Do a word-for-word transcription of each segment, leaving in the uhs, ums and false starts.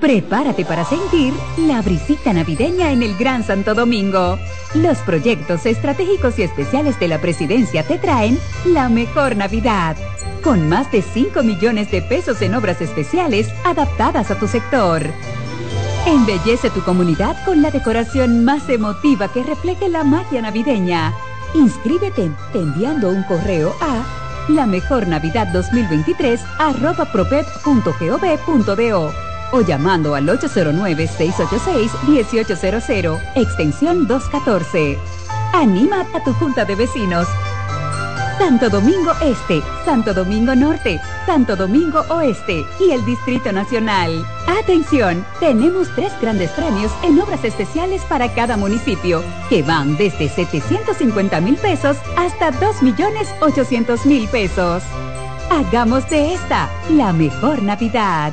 Prepárate para sentir la brisita navideña en el Gran Santo Domingo. Los proyectos estratégicos y especiales de la Presidencia te traen la mejor Navidad. Con más de cinco millones de pesos en obras especiales adaptadas a tu sector. Embellece tu comunidad con la decoración más emotiva que refleje la magia navideña. Inscríbete enviando un correo a la mejor navidad dos mil veintitrés arroba propep punto gov punto do o llamando al ocho cero nueve seis ocho seis uno ocho cero cero, extensión dos catorce. Anima a tu Junta de Vecinos. Santo Domingo Este, Santo Domingo Norte, Santo Domingo Oeste y el Distrito Nacional. ¡Atención! Tenemos tres grandes premios en obras especiales para cada municipio, que van desde setecientos cincuenta mil pesos hasta dos millones ochocientos mil pesos. Hagamos de esta la mejor Navidad.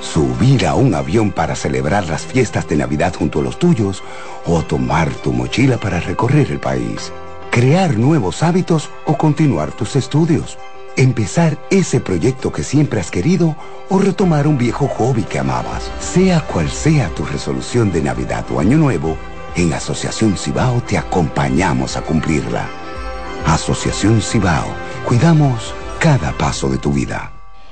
Subir a un avión para celebrar las fiestas de Navidad junto a los tuyos o tomar tu mochila para recorrer el país. Crear nuevos hábitos o continuar tus estudios. Empezar ese proyecto que siempre has querido o retomar un viejo hobby que amabas. Sea cual sea tu resolución de Navidad o Año Nuevo, en Asociación Cibao te acompañamos a cumplirla. Asociación Cibao, cuidamos cada paso de tu vida.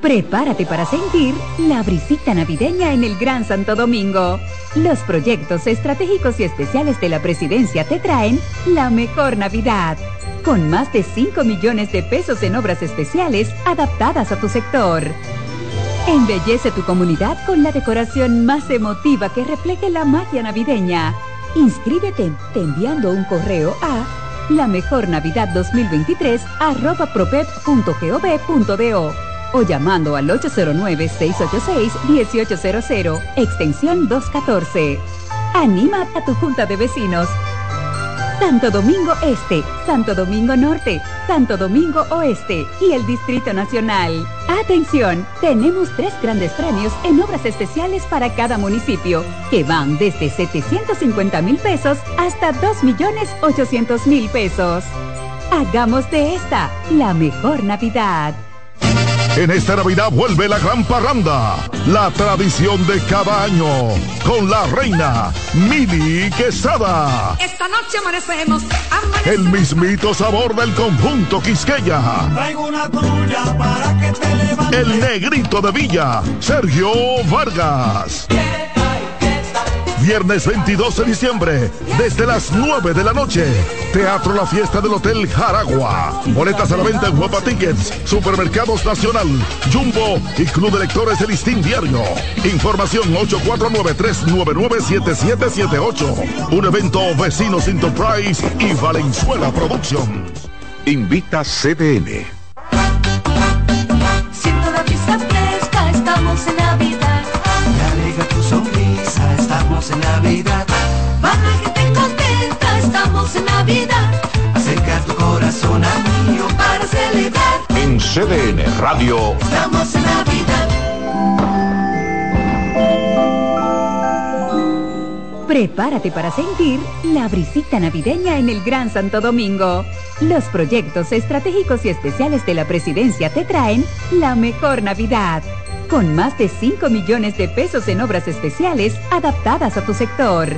Prepárate para sentir la brisita navideña en el Gran Santo Domingo. Los proyectos estratégicos y especiales de la Presidencia te traen la mejor Navidad. Con más de cinco millones de pesos en obras especiales adaptadas a tu sector. Embellece tu comunidad con la decoración más emotiva que refleje la magia navideña. Inscríbete enviando un correo a la mejor navidad dos mil veintitrés arroba propep punto gov punto do o llamando al ocho cero nueve seis ocho seis uno ocho cero cero, extensión dos catorce. Anima a tu Junta de Vecinos. Santo Domingo Este, Santo Domingo Norte, Santo Domingo Oeste y el Distrito Nacional. ¡Atención! Tenemos tres grandes premios en obras especiales para cada municipio, que van desde setecientos cincuenta mil pesos hasta dos millones ochocientos mil pesos. Hagamos de esta la mejor Navidad. En esta Navidad vuelve la gran parranda, la tradición de cada año, con la reina Mili Quesada. Esta noche amanecemos, amanecemos. El mismito sabor del conjunto Quisqueya. Traigo una tuya para que te levantes. El negrito de Villa, Sergio Vargas. Viernes veintidós de diciembre, desde las nueve de la noche, Teatro La Fiesta del Hotel Jaragua. Boletas a la venta en Guapa Tickets, Supermercados Nacional, Jumbo y Club de Lectores El Listín Diario. Información ocho cuatro nueve, tres nueve nueve, siete siete siete ocho. Un evento Vecinos Enterprise y Valenzuela Productions. Invita C D N. Siento la fiesta fresca, estamos en Navidad. Me alegra tu sonrisa, estamos en Navidad. Para que te contenta, estamos en Navidad. Acerca tu corazón a mí para celebrar. En C D N Radio, estamos en Navidad. Prepárate para sentir la brisita navideña en el Gran Santo Domingo. Los proyectos estratégicos y especiales de la Presidencia te traen la mejor Navidad. Con más de cinco millones de pesos en obras especiales adaptadas a tu sector.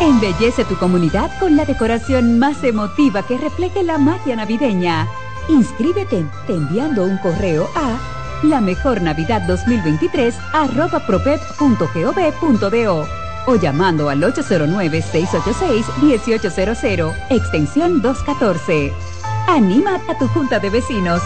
Embellece tu comunidad con la decoración más emotiva que refleje la magia navideña. Inscríbete enviando un correo a la mejor navidad dos mil veintitrés arroba propep punto gov punto do o llamando al ocho cero nueve, seis ocho seis, uno ocho cero cero, extensión dos catorce. Anima a tu junta de vecinos.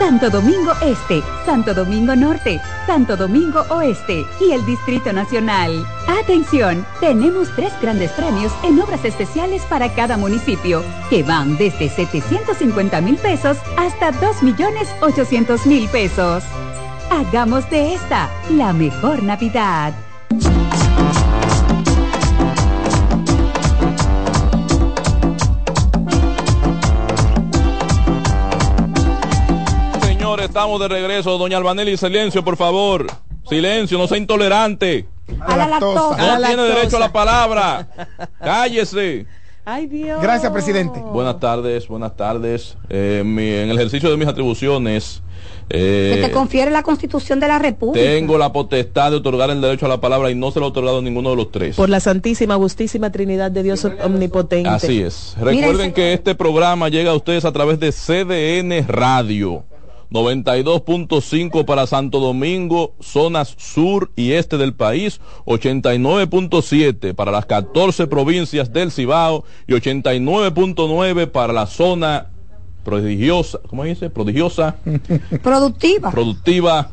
Santo Domingo Este, Santo Domingo Norte, Santo Domingo Oeste y el Distrito Nacional. Atención, tenemos tres grandes premios en obras especiales para cada municipio, que van desde setecientos cincuenta mil pesos hasta dos millones ochocientos mil pesos. Hagamos de esta la mejor Navidad. Estamos de regreso. Doña Albanelli, silencio, por favor. Silencio, no sea intolerante. A la lactosa. No a la tiene lactosa. Derecho a la palabra. Cállese. Ay, Dios. Gracias, presidente. Buenas tardes, buenas tardes. Eh, mi, en el ejercicio de mis atribuciones... Eh, que te confiere la Constitución de la República. Tengo la potestad de otorgar el derecho a la palabra y no se lo ha otorgado a ninguno de los tres. Por la santísima, justísima Trinidad de Dios omnipotente. Así es. Recuerden Mira, que este programa llega a ustedes a través de C D N Radio. noventa y dos punto cinco para Santo Domingo, zonas sur y este del país, ochenta y nueve punto siete para las catorce provincias del Cibao y ochenta y nueve punto nueve para la zona prodigiosa, ¿cómo dice? Prodigiosa. Productiva. Productiva.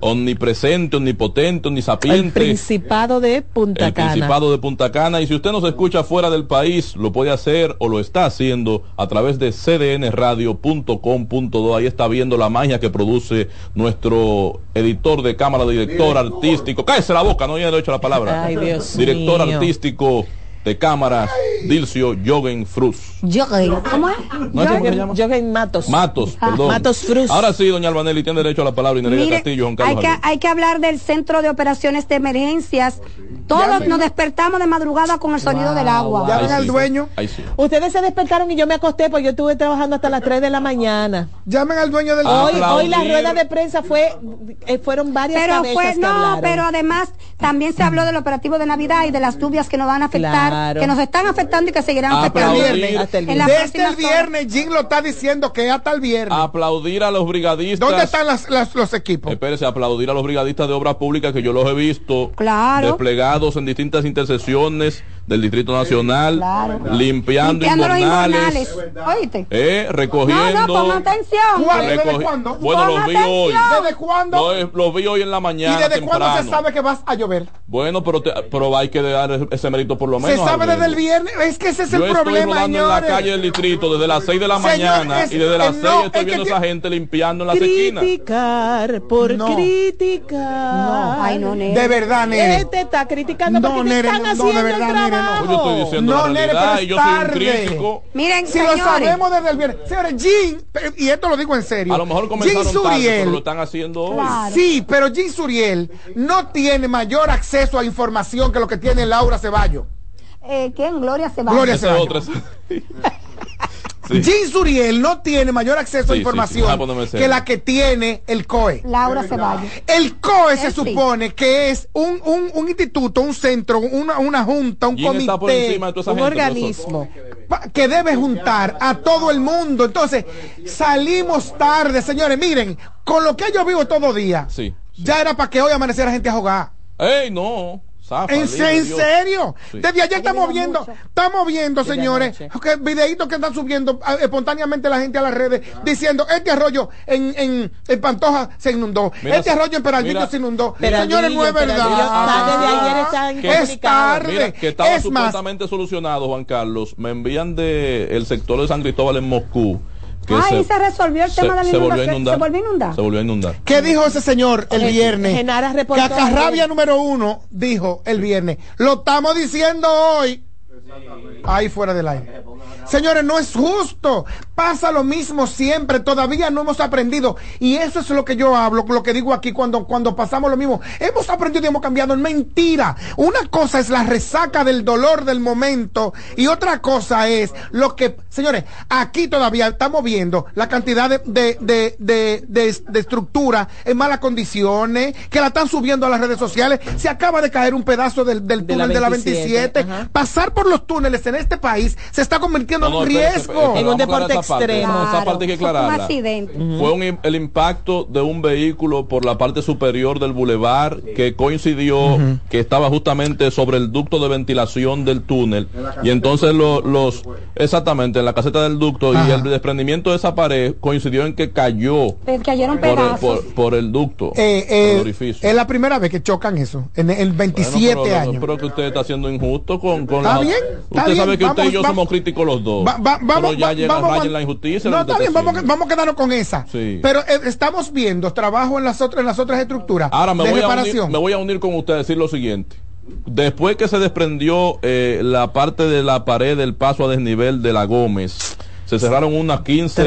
Omnipresente, omnipotente, omnisapiente. El Principado de Punta el Cana. El Principado de Punta Cana. Y si usted nos escucha fuera del país, lo puede hacer o lo está haciendo a través de c d n radio punto com punto do. Ahí está viendo la magia que produce nuestro editor de cámara, director Dios. artístico. Cállese la boca, no le he hecho la palabra. Ay, Dios Director mío. artístico de cámaras, Dilcio Joggen Frus. Joggen, ¿cómo es? ¿No Joggen, Joggen Matos. Matos, perdón. Matos Frus. Ahora sí, doña Albanelli, tiene derecho a la palabra. Y Nereida Castillo, Juan Carlos. Hay que, hay que hablar del Centro de Operaciones de Emergencias. Todos me... nos despertamos de madrugada con el sonido wow, del agua. Ya ven sí, al dueño. Sí. Ustedes se despertaron y yo me acosté, porque yo estuve trabajando hasta las tres de la mañana. Llamen al dueño del hoy ah, Hoy la rueda de prensa fue, eh, fueron varias pero cabezas fue, no, que hablaron. Pero además también se habló del operativo de Navidad y de las lluvias que nos van a afectar. Claro. Que nos están afectando y que seguirán afectando. Hasta el viernes. Desde el viernes, Jim lo está diciendo, que hasta el viernes. Aplaudir a los brigadistas. ¿Dónde están las, las, los equipos? Espérese, aplaudir a los brigadistas de obras públicas, que yo los he visto claro. desplegados en distintas intersecciones del Distrito Nacional, claro. limpiando, limpiando invernales, los invernales. ¿Oíste? Eh, recogiendo. No, no, pon atención. ¿Cuándo? ¿Desde cuándo? Bueno, los vi hoy. ¿Desde cuándo? Los, los vi hoy en la mañana. ¿Y desde temprano. cuándo se sabe que vas a llover? Bueno, pero, te, pero hay que dar ese mérito por lo menos. Se sabe desde el viernes. Es que ese es el problema, señores. Yo estoy rodando en la calle del distrito desde las seis de la mañana y desde las seis estoy viendo a esa gente limpiando en las esquinas. Criticar por criticar. Ay, no, Nere. De verdad, Nere. Este está criticando porque no están haciendo el trabajo. No, yo estoy diciendo no, la realidad, Nere, y yo soy un crítico. Miren, si señores. lo sabemos desde el viernes. Señores, Jean, y esto lo digo en serio. A lo mejor comenzaron Jean Suriel, tarde, pero lo están haciendo hoy. Claro. Sí, pero Jean Suriel no tiene mayor acceso a información que lo que tiene Laura Ceballos. Eh, ¿Quién? Gloria Ceballos. Gloria Ceballos. Sí. Jean Suriel no tiene mayor acceso sí, a información sí, sí. que la que tiene el C O E. Laura Ceballos. El C O E se supone sí. que es un, un, un instituto, un centro, una, una junta, un Jean comité, por de un gente, organismo nosotros. que debe juntar a todo el mundo. Entonces, salimos tarde, señores. Miren, con lo que yo vivo todo día, sí, sí. ya era para que hoy amaneciera gente a jugar. ¡Ey, no! Zafa, ¿En, ¿En serio? Sí. Desde ayer estamos viendo, mucho. estamos viendo, Desde señores, que videitos que están subiendo a, espontáneamente la gente a las redes ah. diciendo, este arroyo en, en, en Pantoja se inundó, mira, este arroyo en Peralvillo mira, se inundó. Peralvillo, señores, no es verdad. Ah, tarde de ayer es tarde. Mira, que estaba es supuestamente más, solucionado, Juan Carlos. Me envían del sector de San Cristóbal en Moscú. Ahí se, se resolvió el se, tema de la se volvió, inundar, se volvió a inundar. Se volvió a inundar. ¿Qué dijo ese señor el viernes? Genara reportó. Cacarrabia número uno dijo el viernes. Lo estamos diciendo hoy. Ahí fuera del aire. Señores, no es justo. Pasa lo mismo siempre. Todavía no hemos aprendido. Y eso es lo que yo hablo, lo que digo aquí cuando, cuando pasamos lo mismo. Hemos aprendido y hemos cambiado. Mentira. Una cosa es la resaca del dolor del momento. Y otra cosa es lo que... Señores, aquí todavía estamos viendo la cantidad de, de, de, de, de, de estructura en malas condiciones, que la están subiendo a las redes sociales. Se acaba de caer un pedazo del, del túnel de la veintisiete. De la veintisiete. Pasar por los túneles en este país se está convirtiendo no, no, en un espera, riesgo espera, en un deporte extremo. Claro, esa parte hay que aclararla. Fue un accidente. Uh-huh. Fue un, el impacto de un vehículo por la parte superior del bulevar sí. que coincidió uh-huh. que estaba justamente sobre el ducto de ventilación del túnel en y entonces lo, los exactamente en la caseta del ducto Ajá. y el desprendimiento de esa pared coincidió en que cayó cayeron por, el, por, por el ducto eh, eh, el orificio. Es la primera vez que chocan eso en, en veintisiete bueno, pero, años. Pero que usted está siendo injusto con, con la bien, usted bien, sabe que vamos, usted y yo vamos, somos críticos los dos. Va, va, vamos, pero ya va, llega vamos, en la injusticia. No, está bien, vamos, vamos a quedarnos con esa. Sí. Pero eh, estamos viendo trabajo en las otras, en las otras estructuras. Ahora me, de voy reparación. A unir, me voy a unir con usted a decir lo siguiente. Después que se desprendió eh, la parte de la pared del paso a desnivel de la Gómez, se cerraron unas quince,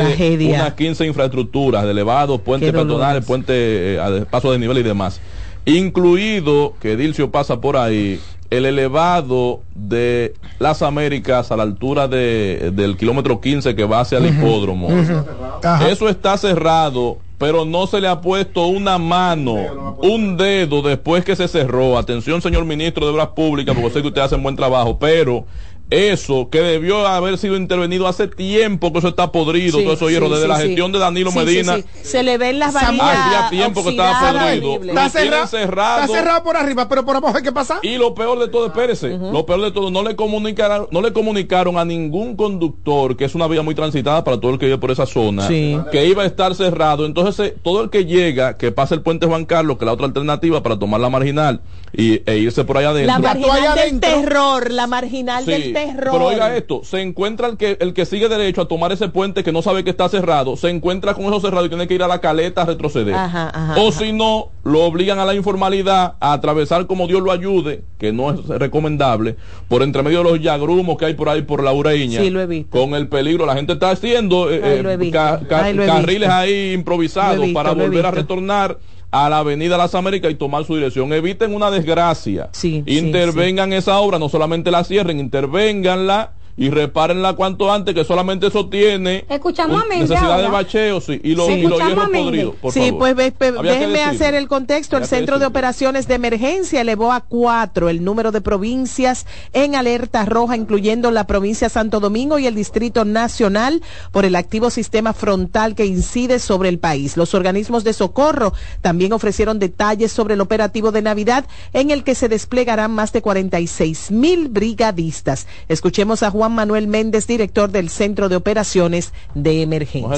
unas quince infraestructuras de elevados, puentes peatonales, puentes eh, a paso a desnivel y demás. Incluido, que Dilcio pasa por ahí, el elevado de las Américas a la altura de, del kilómetro quince que va hacia el hipódromo. Uh-huh. Uh-huh. Eso está cerrado, pero no se le ha puesto una mano, un dedo después que se cerró. Atención, señor ministro de Obras Públicas, porque sé que ustedes hacen buen trabajo, pero eso que debió haber sido intervenido hace tiempo, que eso está podrido, sí, todo eso hierro, sí, desde sí, la gestión sí. de Danilo sí, Medina sí, sí, sí. se le ven las varillas, hacía tiempo que estaba podrido, está cerrado, cerrado, está cerrado por arriba, pero por abajo hay que pasar. Y lo peor de todo, espérese, uh-huh. lo peor de todo, no le comunicaron, no le comunicaron a ningún conductor, que es una vía muy transitada para todo el que vive por esa zona, sí. que iba a estar cerrado. Entonces todo el que llega, que pase el puente Juan Carlos, que es la otra alternativa para tomar la marginal y, e irse por allá adentro, la marginal del adentro, terror, la marginal sí. del terror. Pero oiga esto, se encuentra el que el que sigue derecho a tomar ese puente que no sabe que está cerrado, se encuentra con eso cerrado y tiene que ir a la caleta a retroceder. Ajá, ajá, o si no, lo obligan a la informalidad, a atravesar como Dios lo ayude, que no es recomendable, por entre medio de los yagrumos que hay por ahí por la Ureña. Sí, lo he visto. Con el peligro, la gente está haciendo eh, Ay, ca- ca- Ay, carriles ahí improvisados visto, para volver a retornar a la avenida Las Américas y tomar su dirección. Eviten una desgracia. Sí, intervengan sí, sí. esa obra, no solamente la cierren, intervénganla y repárenla cuanto antes, que solamente eso tiene escuchamos un, necesidad de bacheo sí, y los sí, lo hierros podridos. Por sí, favor. Pues ve, ve, déjeme hacer el contexto. Había el Centro de Operaciones de Emergencia elevó a cuatro el número de provincias en alerta roja, incluyendo la provincia Santo Domingo y el Distrito Nacional, por el activo sistema frontal que incide sobre el país. Los organismos de socorro también ofrecieron detalles sobre el operativo de Navidad, en el que se desplegarán más de cuarenta y seis mil brigadistas. Escuchemos a Juan Juan Manuel Méndez, director del Centro de Operaciones de Emergencia.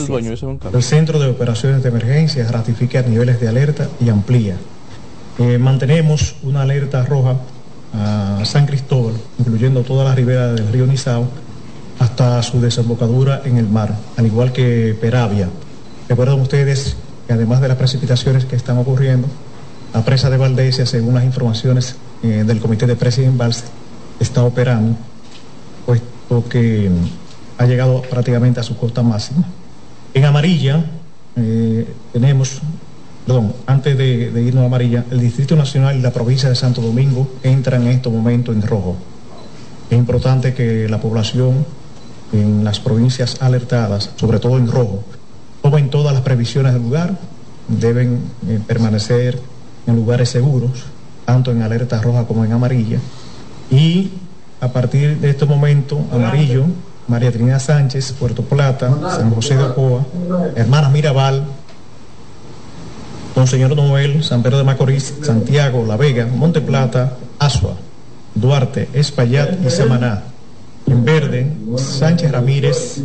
El Centro de Operaciones de Emergencia ratifica niveles de alerta y amplía. Eh, mantenemos una alerta roja a San Cristóbal, incluyendo toda la ribera del río Nizao, hasta su desembocadura en el mar, al igual que Peravia. Recuerden ustedes que además de las precipitaciones que están ocurriendo, la presa de Valdesia, según las informaciones eh, del Comité de Presas y Embalse, está operando, pues porque ha llegado prácticamente a su costa máxima. En amarilla eh, tenemos, perdón, antes de, de irnos a amarilla, el Distrito Nacional y la provincia de Santo Domingo entran en estos momentos en rojo. Es importante que la población en las provincias alertadas, sobre todo en rojo. Tomen todas las previsiones del lugar, deben eh, permanecer en lugares seguros, tanto en alerta roja como en amarilla. Y a partir de este momento, amarillo, María Trinidad Sánchez, Puerto Plata, San José de Ocoa, Hermanas Mirabal, Monseñor Noel, San Pedro de Macorís, Santiago, La Vega, Monte Plata, Asua, Duarte, Espaillat y Samaná. En verde, Sánchez Ramírez,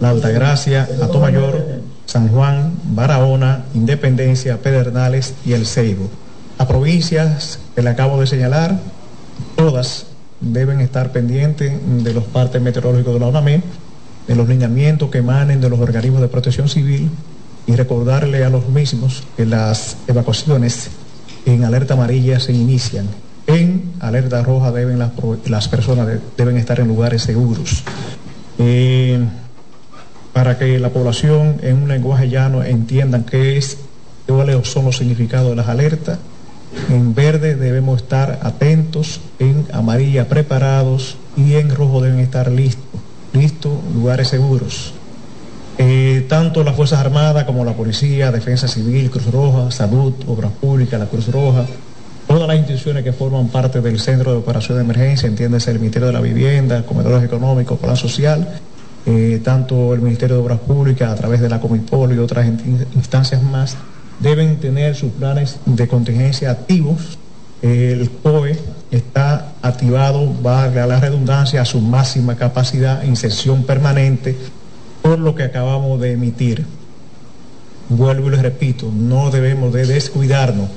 La Altagracia, Atomayor, San Juan, Barahona, Independencia, Pedernales y El Seibo. Las provincias que le acabo de señalar, todas deben estar pendientes de los partes meteorológicos de la O N A M E, de los lineamientos que emanen de los organismos de protección civil, y recordarle a los mismos que las evacuaciones en alerta amarilla se inician. En alerta roja deben las, las personas de, deben estar en lugares seguros. Eh, para que la población en un lenguaje llano entiendan qué es, cuáles son los significados de las alertas. En verde debemos estar atentos, en amarilla preparados y en rojo deben estar listos, listos lugares seguros. Eh, tanto las Fuerzas Armadas como la Policía, Defensa Civil, Cruz Roja, Salud, Obras Públicas, la Cruz Roja, todas las instituciones que forman parte del Centro de Operaciones de Emergencia, entiéndese el Ministerio de la Vivienda, Comedores Económicos, Plan Social, eh, tanto el Ministerio de Obras Públicas a través de la Comipol y otras instancias más, deben tener sus planes de contingencia activos. Eh, el C O E está activado, valga la redundancia, a su máxima capacidad, inserción permanente, por lo que acabamos de emitir. Vuelvo y les repito, no debemos de descuidarnos.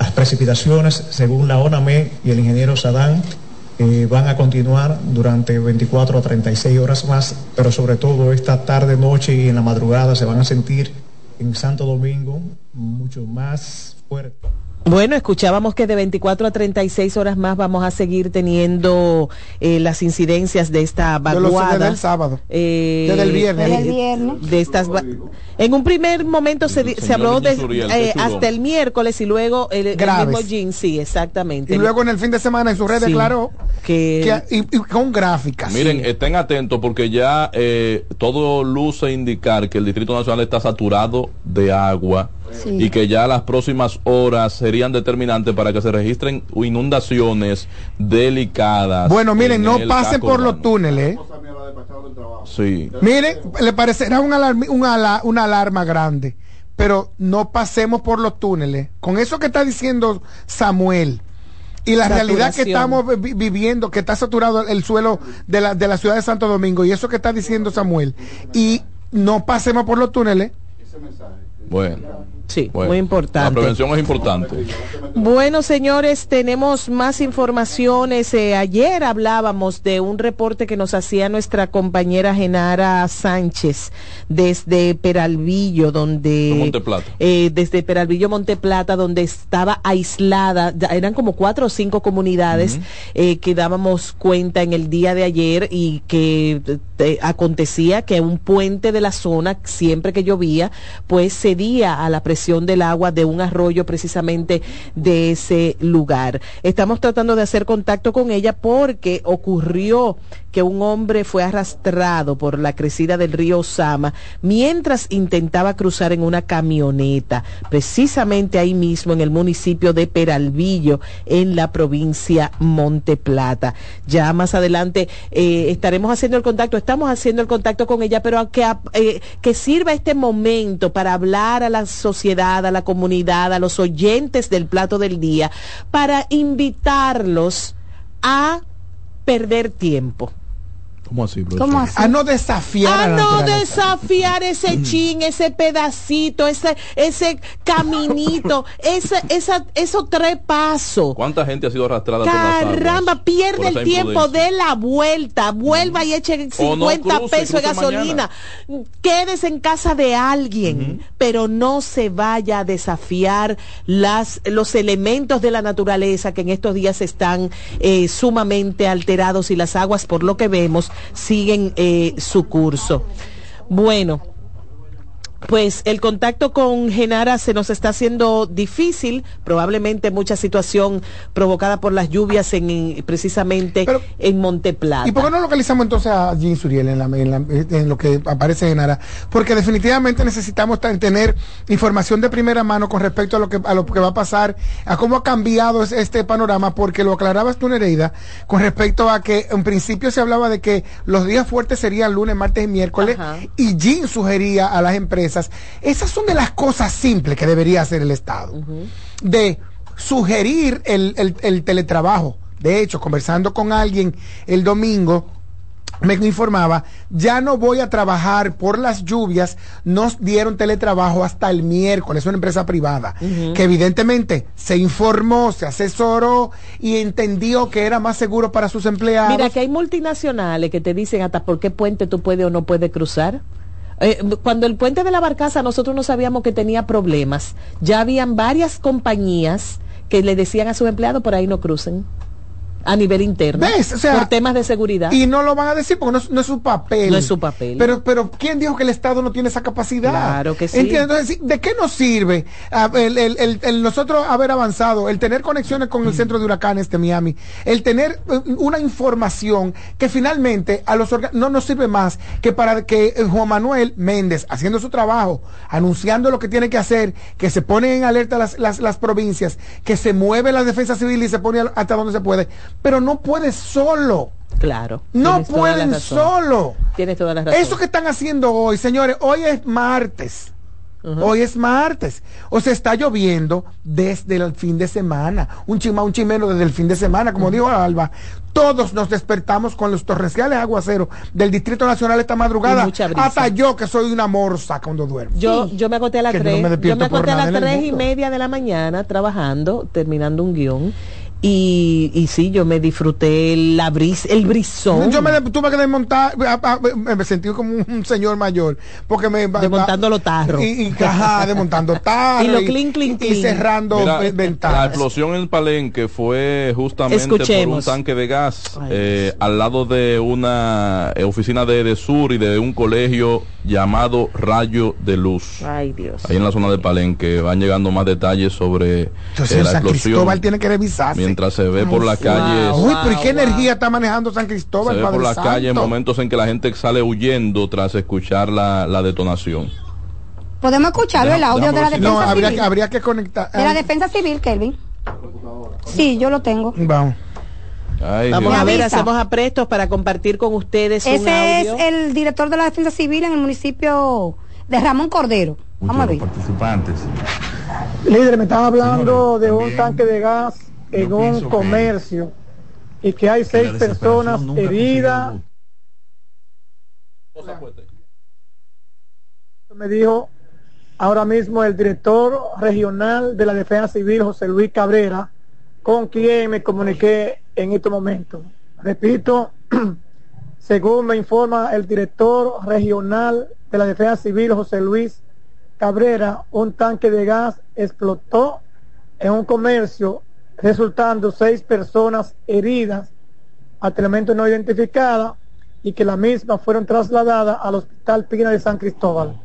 Las precipitaciones, según la O N A M E y el ingeniero Sadán, eh, van a continuar durante veinticuatro a treinta y seis horas más, pero sobre todo esta tarde, noche y en la madrugada se van a sentir en Santo Domingo mucho más fuerte. Bueno, escuchábamos que de veinticuatro a treinta y seis horas más vamos a seguir teniendo eh, las incidencias de esta vaguada. Desde el sábado, eh, desde el viernes. Desde el viernes. De estas, en un primer momento se, se habló de, eh, hasta el miércoles y luego el, el mismo Jean, sí, exactamente. Y luego en el fin de semana en su red sí, declaró que, que y, y con gráficas. Miren, sí, estén atentos porque ya eh, todo luce indicar que el Distrito Nacional está saturado de agua. Sí. Y que ya las próximas horas serían determinantes para que se registren inundaciones delicadas. Bueno, miren, no pasen por los túneles. Sí. Miren, le parecerá un alarma, un ala, una alarma grande, pero no pasemos por los túneles. Con eso que está diciendo Samuel y la saturación, realidad que estamos viviendo, que está saturado el suelo de la, de la ciudad de Santo Domingo, y eso que está diciendo Samuel, y no pasemos por los túneles. Ese mensaje. Bueno, sí, bueno, muy importante. La prevención es importante. Bueno, señores, tenemos más informaciones. Eh, ayer hablábamos de un reporte que nos hacía nuestra compañera Genara Sánchez desde Peralvillo, donde Monteplata. Eh, desde Peralvillo, Monteplata, donde estaba aislada, eran como cuatro o cinco comunidades uh-huh. eh, que dábamos cuenta en el día de ayer y que eh, acontecía que un puente de la zona, siempre que llovía, pues se día a la presión del agua de un arroyo precisamente de ese lugar. Estamos tratando de hacer contacto con ella porque ocurrió que un hombre fue arrastrado por la crecida del río Osama mientras intentaba cruzar en una camioneta, precisamente ahí mismo en el municipio de Peralvillo, en la provincia Monteplata. Ya más adelante eh, estaremos haciendo el contacto, estamos haciendo el contacto con ella, pero que, eh, que sirva este momento para hablar a la sociedad, a la comunidad, a los oyentes del plato del día, para invitarlos a perder tiempo. ¿Cómo así, ¿Cómo así? A no desafiar. A, a no desafiar ese chin, ese pedacito, ese, ese caminito, ese, esa, esos tres pasos. ¿Cuánta gente ha sido arrastrada? Caramba, pierde el tiempo, dé la vuelta, vuelva mm. y eche cincuenta no cruce, pesos de gasolina. Mañana. Quédese en casa de alguien, mm-hmm. pero no se vaya a desafiar las, los elementos de la naturaleza que en estos días están eh, sumamente alterados y las aguas, por lo que vemos, siguen eh, su curso. Bueno, Pues el contacto con Genara se nos está haciendo difícil, probablemente mucha situación provocada por las lluvias en precisamente Pero, en Monteplata. ¿Y por qué no localizamos entonces a Jean Suriel en, la, en, la, en lo que aparece Genara? Porque definitivamente necesitamos tener información de primera mano con respecto a lo que a lo que va a pasar, a cómo ha cambiado este panorama, porque lo aclarabas tú, Nereida, con respecto a que en principio se hablaba de que los días fuertes serían lunes, martes y miércoles. Ajá. Y Jean sugería a las empresas. Esas, esas son de las cosas simples que debería hacer el Estado, uh-huh. de sugerir el, el, el teletrabajo. De hecho, conversando con alguien el domingo, me informaba, ya no voy a trabajar por las lluvias, nos dieron teletrabajo hasta el miércoles, una empresa privada, uh-huh. que evidentemente se informó, se asesoró y entendió que era más seguro para sus empleados. Mira, que hay multinacionales que te dicen hasta por qué puente tú puedes o no puedes cruzar. Eh, cuando el puente de la Barcaza nosotros no sabíamos que tenía problemas, ya habían varias compañías que le decían a sus empleados por ahí no crucen a nivel interno, ¿ves? O sea, por temas de seguridad, y no lo van a decir porque no es, no es su papel, no es su papel, pero pero ¿quién dijo que el Estado no tiene esa capacidad? Claro que sí. Entonces, ¿de qué nos sirve el, el, el, el nosotros haber avanzado, el tener conexiones con el centro de huracanes de Miami, el tener una información que finalmente a los organ... no nos sirve más que para que Juan Manuel Méndez, haciendo su trabajo, anunciando lo que tiene que hacer, que se ponen en alerta las, las, las provincias, que se mueve la defensa civil y se pone hasta donde se puede, pero no puede solo. Claro. No pueden solo. Tienes todas las razones. Eso que están haciendo hoy, señores, hoy es martes. Uh-huh. Hoy es martes. O sea, está lloviendo desde el fin de semana. Un chimá, un chimeno desde el fin de semana, como uh-huh. dijo Alba. Todos nos despertamos con los torrenciales aguaceros del Distrito Nacional esta madrugada. Hasta yo, que soy una morsa cuando duermo. Yo, sí. yo me acosté a las tres. No yo me acosté a las tres y media de la mañana trabajando, terminando un guión. Y, y sí, yo me disfruté la brisa, el brisón. Yo me tuve que desmontar, me sentí como un señor mayor, porque me desmontando los tarros y, y ajá, desmontando tarros y, lo clink, clink, clink. Y cerrando Mira, ventanas. La explosión en Palenque fue justamente Escuchemos. por un tanque de gas Ay, eh, al lado de una oficina de, de Sur y de un colegio llamado Rayo de Luz. Ay, Dios. Ahí en la zona de Palenque van llegando más detalles sobre Entonces, eh, la San explosión. Cristóbal tiene que revisarse. Mientras se ve Ay, por las wow, calles. Uy, pero wow, ¿qué wow. energía está manejando San Cristóbal? Se ve por las calles en momentos en que la gente sale huyendo tras escuchar la, la detonación. Podemos escucharlo, el audio de la defensa no, civil. No, habría que, habría que conectar. De la defensa civil, Kelvin. Sí, yo lo tengo. Vamos. Ay, Vamos Dios. a ver, hacemos aprestos para compartir con ustedes. Ese un audio. Es el director de la defensa civil en el municipio de Ramón Cordero. Muchos Vamos a ver. Participantes. Líder, me están hablando Señora, de un también. tanque de gas en Yo un comercio que, y que hay seis que personas heridas. Me dijo ahora mismo el director regional de la Defensa Civil, José Luis Cabrera, con quien me comuniqué en este momento. Repito, según me informa el director regional de la Defensa Civil, José Luis Cabrera, un tanque de gas explotó en un comercio, resultando seis personas heridas, hasta el momento no identificadas, y que las mismas fueron trasladadas al Hospital Pina de San Cristóbal.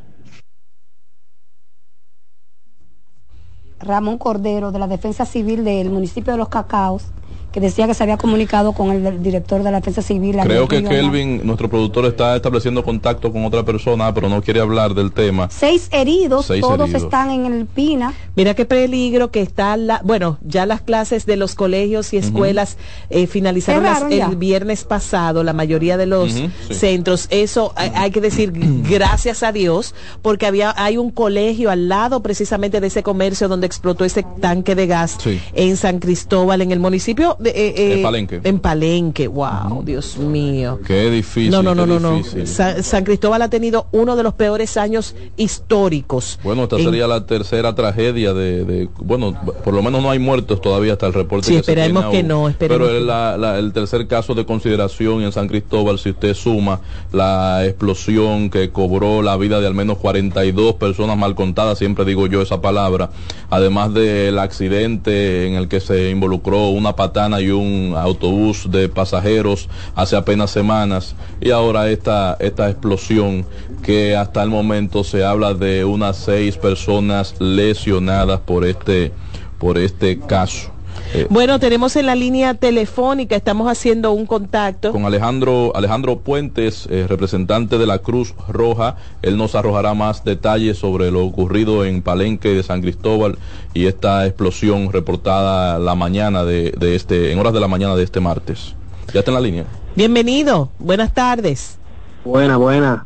Ramón Cordero, de la Defensa Civil del municipio de Los Cacaos, que decía que se había comunicado con el director de la Defensa Civil. Creo que Kelvin, la... nuestro productor, está estableciendo contacto con otra persona, pero no quiere hablar del tema. Seis heridos, Seis todos heridos. están en el Pina. Mira qué peligro que está la... Bueno, ya las clases de los colegios y escuelas uh-huh. eh, finalizaron las, el viernes pasado, la mayoría de los uh-huh, sí. centros. Eso uh-huh. hay, hay que decir gracias a Dios, porque había hay un colegio al lado precisamente de ese comercio donde explotó ese tanque de gas sí. en San Cristóbal, en el municipio... De, eh, eh, en Palenque. En Palenque, wow, Dios mío. Qué difícil. No, no, no, no, no. San, San Cristóbal ha tenido uno de los peores años históricos. Bueno, esta en... sería la tercera tragedia de, de, bueno, por lo menos no hay muertos todavía hasta el reporte. Sí, que esperemos se tiene, que no, esperemos. Pero el, la, la, el tercer caso de consideración en San Cristóbal, si usted suma la explosión que cobró la vida de al menos cuarenta y dos personas mal contadas, siempre digo yo esa palabra, además del accidente en el que se involucró una patana Dominicana y un autobús de pasajeros hace apenas semanas, y ahora esta, esta explosión que hasta el momento se habla de unas seis personas lesionadas por este, por este caso. Eh, bueno, tenemos en la línea telefónica, estamos haciendo un contacto con Alejandro, Alejandro Puentes, eh, representante de la Cruz Roja. Él nos arrojará más detalles sobre lo ocurrido en Palenque de San Cristóbal y esta explosión reportada la mañana de, de este, en horas de la mañana de este martes. Ya está en la línea. Bienvenido, buenas tardes. Buena, buena.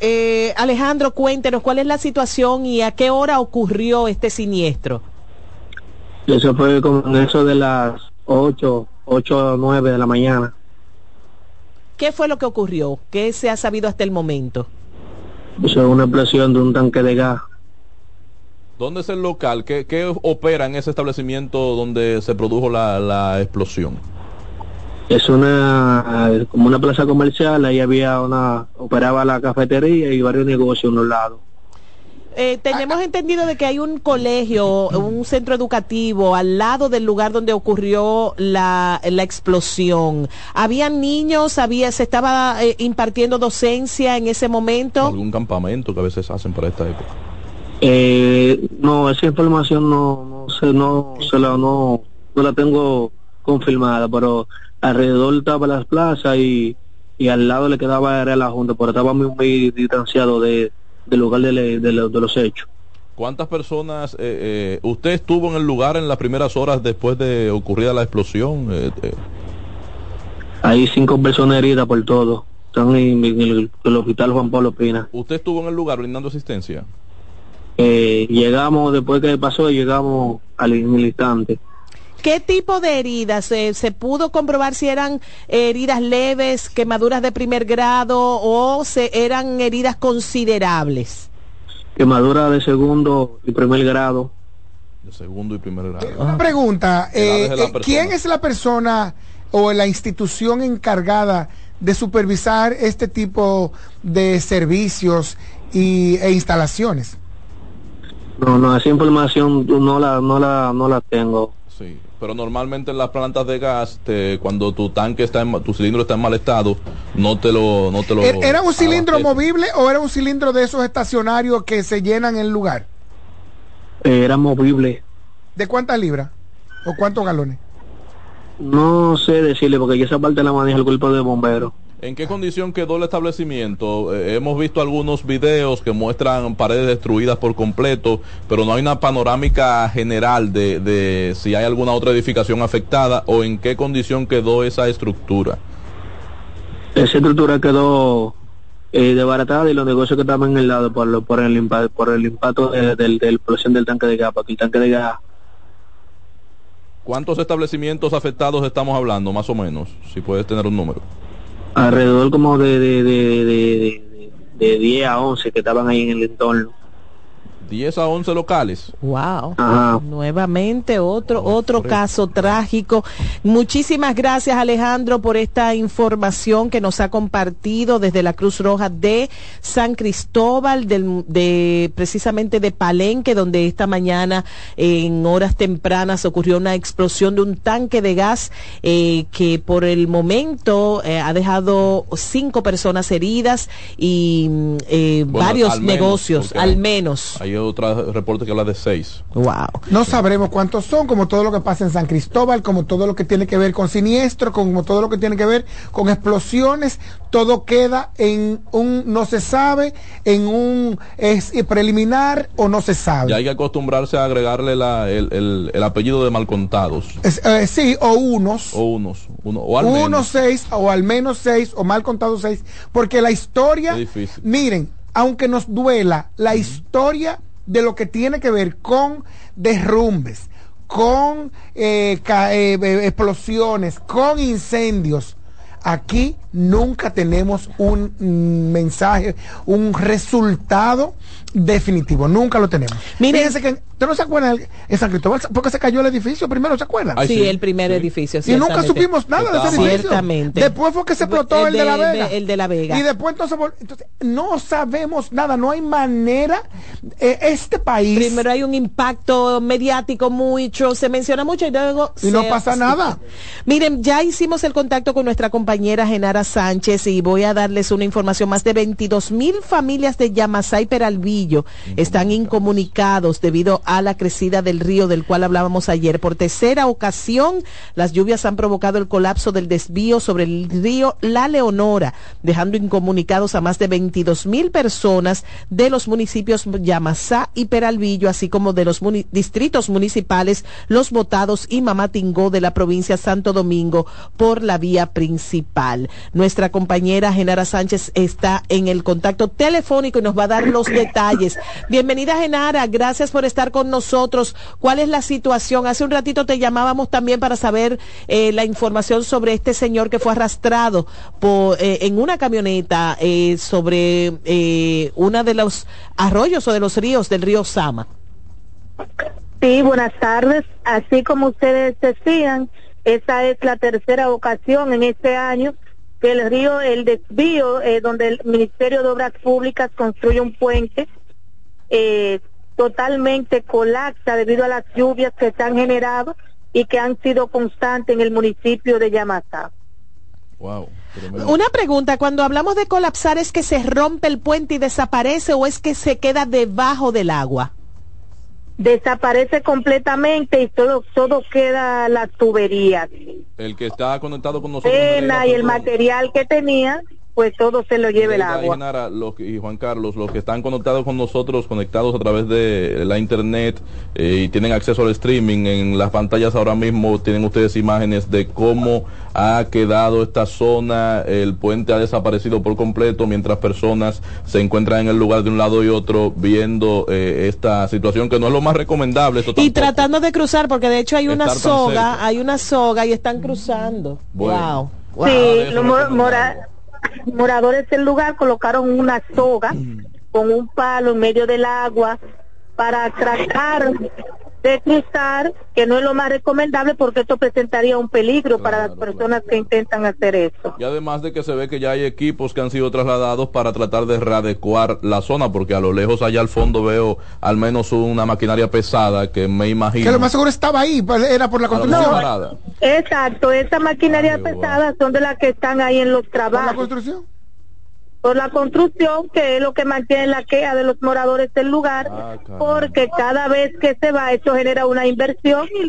Eh, Alejandro, cuéntenos cuál es la situación y a qué hora ocurrió este siniestro. Eso fue con eso de las ocho, ocho o nueve de la mañana. ¿Qué fue lo que ocurrió? ¿Qué se ha sabido hasta el momento? Eso es una explosión de un tanque de gas. ¿Dónde es el local? ¿Qué, qué opera en ese establecimiento donde se produjo la, la explosión? Es una como una plaza comercial, ahí había una, operaba la cafetería y varios negocios a un lado. Eh, tenemos entendido de que hay un colegio, un centro educativo al lado del lugar donde ocurrió la, la explosión. ¿Habían niños? había ¿Se estaba eh, impartiendo docencia en ese momento? ¿Algún campamento que a veces hacen para esta época? Eh, no, esa información no no sé, no, se la, no, no la tengo confirmada, pero alrededor estaba las plazas y, y al lado le quedaba era la Junta, pero estaba muy, muy distanciado de del lugar de, le, de, de los hechos. ¿Cuántas personas, eh, eh, usted estuvo en el lugar en las primeras horas después de ocurrida la explosión? Eh, eh. Hay cinco personas heridas por todo, están en, en, el, en el hospital Juan Pablo Pina. ¿Usted estuvo en el lugar brindando asistencia? Eh, llegamos, después que pasó, llegamos al instante. ¿Qué tipo de heridas? Eh, ¿Se pudo comprobar si eran heridas leves, quemaduras de primer grado o se eran heridas considerables? Quemaduras de segundo y primer grado. De segundo y primer grado. Eh, una pregunta, eh, eh, ¿quién es la persona o la institución encargada de supervisar este tipo de servicios y, e instalaciones? No, no, esa información no la, no la, no la tengo. Sí, pero normalmente en las plantas de gas, te, cuando tu tanque está en, tu cilindro está en mal estado, no te lo, no te lo. ¿Era un cilindro abastece. movible o era un cilindro de esos estacionarios que se llenan en el lugar? Era movible. ¿De cuántas libras o cuántos galones? No sé decirle porque esa parte la maneja el cuerpo de bomberos. ¿En qué condición quedó el establecimiento? Eh, hemos visto algunos videos que muestran paredes destruidas por completo, pero no hay una panorámica general de, de si hay alguna otra edificación afectada o en qué condición quedó esa estructura. Esa estructura quedó eh, desbaratada y los negocios que estaban en el lado por, lo, por, el, por el impacto de, del, del explosión del tanque de gas, porque el tanque de gas... ¿Cuántos establecimientos afectados estamos hablando, más o menos? Si puedes tener un número. Alrededor como de de, de, de, de de diez a once que estaban ahí en el entorno. diez a once locales. Wow. Ajá. Nuevamente otro otro caso trágico. Muchísimas gracias, Alejandro, por esta información que nos ha compartido desde la Cruz Roja de San Cristóbal, del, de precisamente de Palenque, donde esta mañana en horas tempranas ocurrió una explosión de un tanque de gas eh, que por el momento eh, ha dejado cinco personas heridas y eh, bueno, varios al menos, negocios, okay. al menos. Ahí otro reporte que habla de seis. Wow. No sabremos cuántos son, como todo lo que pasa en San Cristóbal, como todo lo que tiene que ver con siniestro, como todo lo que tiene que ver con explosiones, todo queda en un no se sabe, en un es preliminar o no se sabe. Ya hay que acostumbrarse a agregarle la, el, el, el apellido de malcontados. Es, eh, sí, o unos. O unos. Uno, o al menos. Uno seis, o al menos seis, o mal contado seis, porque la historia, es difícil. Miren, aunque nos duela la historia de lo que tiene que ver con derrumbes, con eh, ca- eh, explosiones, con incendios, aquí nunca tenemos un mm, mensaje, un resultado definitivo, nunca lo tenemos. Miren, fíjense que, ¿tú no se acuerdan en San Cristóbal? Porque se cayó el edificio primero, ¿se acuerdan? Ay, sí, sí, el primer sí. edificio. Y nunca supimos nada de ese edificio. Ciertamente. Después fue que se explotó el, el de, de la Vega. El de la Vega. Y después entonces, entonces no sabemos nada, no hay manera. Eh, este país. Primero hay un impacto mediático mucho, se menciona mucho y luego. Y no pasa nada. Miren, ya hicimos el contacto con nuestra compañera Genara Sánchez y voy a darles una información. Más de veintidós mil familias de Yamasá y Peralvillo están incomunicados debido a la crecida del río del cual hablábamos ayer. Por tercera ocasión, las lluvias han provocado el colapso del desvío sobre el río La Leonora, dejando incomunicados a más de veintidós mil personas de los municipios Yamasá y Peralvillo, así como de los muni- distritos municipales Los Botados y Mamatingó de la provincia Santo Domingo por la vía principal. Nuestra compañera Genara Sánchez está en el contacto telefónico y nos va a dar los detalles. Bienvenida, Genara, gracias por estar con nosotros. ¿Cuál es la situación? Hace un ratito te llamábamos también para saber eh, la información sobre este señor que fue arrastrado por, eh, en una camioneta eh, sobre eh, uno de los arroyos o de los ríos del río Sama. Sí, buenas tardes. Así como ustedes decían, esa es la tercera ocasión en este año que el río, el desvío, eh, donde el Ministerio de Obras Públicas construye un puente, Eh, totalmente colapsa debido a las lluvias que se han generado y que han sido constantes en el municipio de Yamasá. Wow. Una pregunta, cuando hablamos de colapsar, ¿es que se rompe el puente y desaparece o es que se queda debajo del agua? Desaparece completamente y todo, todo queda las tuberías. El que está conectado con nosotros. Pena y el material que tenía, pues todo se lo lleva el agua. Genara, los, y Juan Carlos, los que están conectados con nosotros, conectados a través de la internet eh, y tienen acceso al streaming, en las pantallas ahora mismo tienen ustedes imágenes de cómo ha quedado esta zona. El puente ha desaparecido por completo mientras personas se encuentran en el lugar de un lado y otro viendo eh, esta situación que no es lo más recomendable. Esto y tratando de cruzar, porque de hecho hay una soga, hay una soga y están cruzando. Bueno, wow. Sí, wow, lo mor- mora... moradores del lugar colocaron una soga con un palo en medio del agua para tratar de cruzar, que no es lo más recomendable porque esto presentaría un peligro claro, para las personas claro. que intentan hacer eso. Y además de que se ve que ya hay equipos que han sido trasladados para tratar de readecuar la zona, porque a lo lejos allá al fondo veo al menos una maquinaria pesada que me imagino que lo más seguro estaba ahí, era por la construcción. No, exacto, esas maquinarias Ay, pesadas wow. son de las que están ahí en los trabajos. ¿Por la construcción? Por la construcción, que es lo que mantiene la queja de los moradores del lugar, ah, porque cada vez que se va, eso genera una inversión y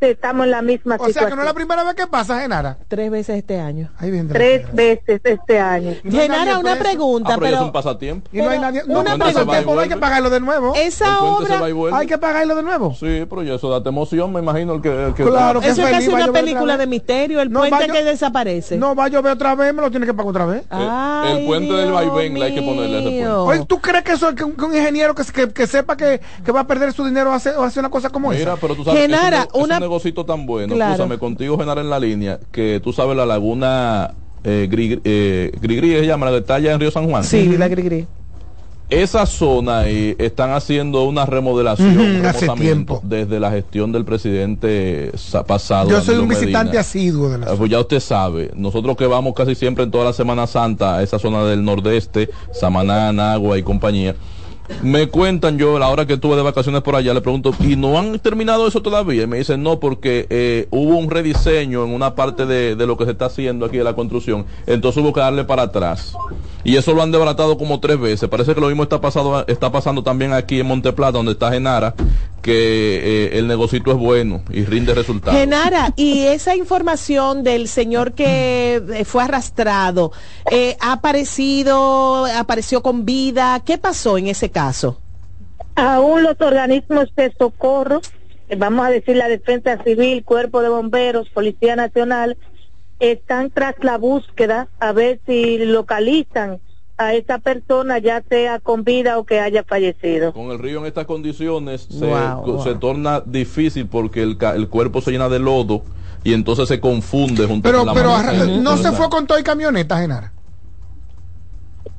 estamos en la misma o situación. O sea que no es la primera vez que pasa, Genara. Tres veces este año. Ahí vendrá, Tres Genara. veces este año. No Genara, una pregunta. Ah, pero, pero es un pasatiempo. Y no hay nadie. No, una pasatiempo, hay que pagarlo de nuevo. Esa obra. Hay que pagarlo de nuevo. Sí, pero eso da emoción, me imagino. El que, el que claro, que eso es casi una película de misterio. El no puente yo, que desaparece. No va a llover otra vez, me lo tiene que pagar otra vez. Ay, el, el puente Dios del vaivén, hay que ponerle ese puente. Oye, ¿tú crees que eso es que un, que un ingeniero que, que, que sepa que, que va a perder su dinero hace, hace una cosa como Mira, esa? Pero tú sabes, Genara, una cosito tan bueno, claro. Escúchame, contigo Genara en la línea, que tú sabes la laguna eh, Grigri, eh, Grigri se llama, la de Talla en Río San Juan. Sí, uh-huh. la Grigri. Esa zona ahí están haciendo una remodelación uh-huh, hace tiempo, desde la gestión del presidente pasado. Yo soy Danilo un visitante Medina. asiduo de la zona. Pues ya usted sabe, nosotros que vamos casi siempre en toda la Semana Santa a esa zona del nordeste, Samaná, Nagua y compañía, me cuentan yo, la hora que estuve de vacaciones por allá, le pregunto, ¿y no han terminado eso todavía? Y me dicen, no, porque eh, hubo un rediseño en una parte de, de lo que se está haciendo aquí de la construcción, entonces hubo que darle para atrás. Y eso lo han desbaratado como tres veces. Parece que lo mismo está, pasado, está pasando también aquí en Monteplata, donde está Genara, que eh, el negocito es bueno y rinde resultados. Genara, y esa información del señor que fue arrastrado, eh, ¿ha aparecido, apareció con vida? ¿Qué pasó en ese caso? Aún los organismos de socorro, vamos a decir la Defensa Civil, Cuerpo de Bomberos, Policía Nacional, están tras la búsqueda a ver si localizan a esa persona, ya sea con vida o que haya fallecido. Con el río en estas condiciones se, wow, wow. se torna difícil porque el, el cuerpo se llena de lodo y entonces se confunde junto pero, con la pero, mano, pero, ¿no se fue con todo y camioneta, Genara?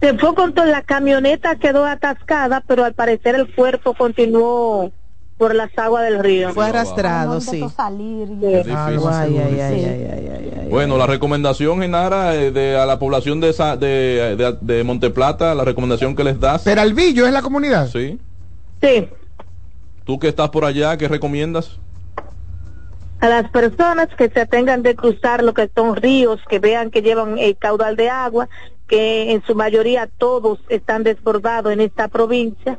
Se fue con toda la camioneta, quedó atascada, pero al parecer el cuerpo continuó por las aguas del río. Fue arrastrado, sí. Bueno, la recomendación, Genara, de a la población de, esa, de, de, de Monteplata, la recomendación que les das. Peralvillo es la comunidad. Sí. Sí. Tú que estás por allá, ¿qué recomiendas? A las personas que se atengan de cruzar lo que son ríos, que vean que llevan el caudal de agua, que en su mayoría todos están desbordados en esta provincia,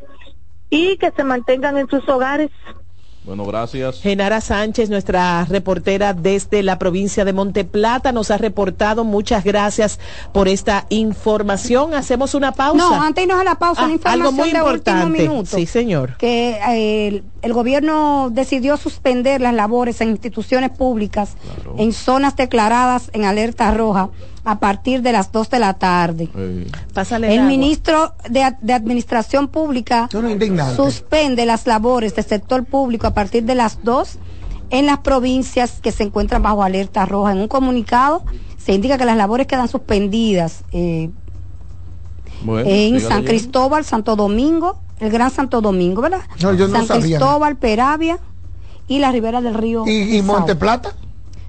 y que se mantengan en sus hogares. Bueno, gracias. Genara Sánchez, nuestra reportera desde la provincia de Monteplata, nos ha reportado. Muchas gracias por esta información. Hacemos una pausa. No, antes de irnos a la pausa, ah, una información algo muy importante. De último minuto. Sí, señor. Que eh, el, el gobierno decidió suspender las labores en instituciones públicas, claro, en zonas declaradas en alerta roja a partir de las dos de la tarde. Hey. Pásale el el ministro de, de Administración Pública suspende las labores del sector público a partir de las dos en las provincias que se encuentran bajo alerta roja. En un comunicado se indica que las labores quedan suspendidas eh, bueno, en San allá. Cristóbal, Santo Domingo, el Gran Santo Domingo, ¿verdad? No, yo San no sabía, Cristóbal, no. Peravia y la ribera del río. ¿Y, y Monteplata?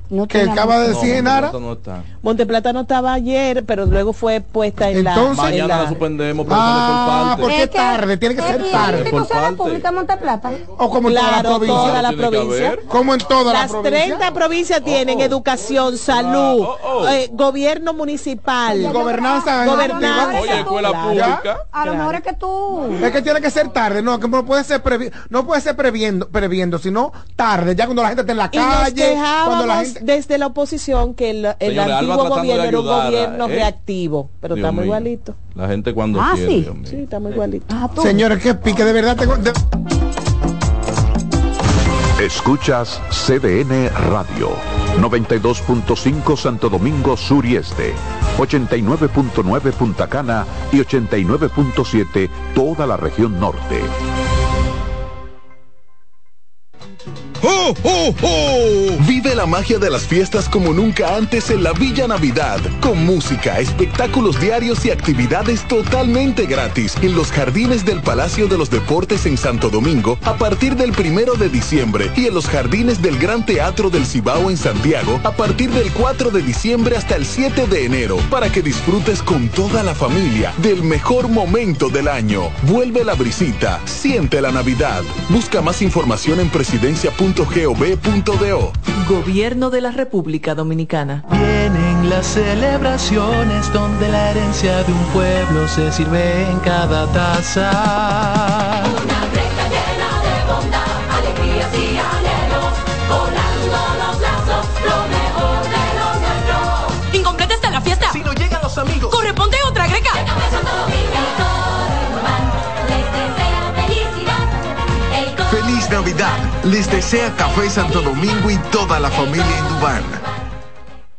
No, que acaba de decir Genara. No, Monteplata, no Monteplata no estaba ayer, pero luego fue puesta en Entonces, la mañana en la... la suspendemos, pero ah, por parte. Porque es tarde, tiene que ser tarde. ¿Qué cosa la pública Monteplata? O como claro, en toda la provincia. Como en toda la provincia. Las treinta provincias tienen oh, oh, educación, oh, salud, oh, oh. Eh, gobierno municipal, gobernanza, gobernanza. Oye, escuela claro. pública. A lo claro. mejor es que tú. Es que tiene que ser tarde, no, que no puede ser previ... no puede ser previendo, previendo, sino tarde, ya cuando la gente está en la calle, cuando la gente desde la oposición que el, el Señor, antiguo gobierno era un gobierno a, eh, reactivo, pero Dios estamos mío. Igualito. La gente cuando ah, quiere, sí. Dios mío. Sí, estamos igualitos. Ah, señores, qué pique, de verdad. Tengo, de... Escuchas C D N Radio, noventa y dos punto cinco Santo Domingo Sur y Este, ochenta y nueve punto nueve Punta Cana y ochenta y nueve punto siete toda la región norte. ¡Oh, oh, oh! Vive la magia de las fiestas como nunca antes en la Villa Navidad, con música, espectáculos diarios y actividades totalmente gratis en los jardines del Palacio de los Deportes en Santo Domingo a partir del primero de diciembre y en los jardines del Gran Teatro del Cibao en Santiago a partir del cuatro de diciembre hasta el siete de enero, para que disfrutes con toda la familia del mejor momento del año. Vuelve la brisita, siente la Navidad. Busca más información en presidencia punto com. .gov.do Gobierno de la República Dominicana. Vienen las celebraciones donde la herencia de un pueblo se sirve en cada taza. Una recta llena de bondad, alegrías y anhelos, volando los lazos, lo mejor de lo nuestro. Incompleta está la fiesta. Si no llegan los amigos, corresponde otra greca. Feliz Navidad. Les desea Café Santo Domingo y toda la familia Indubán.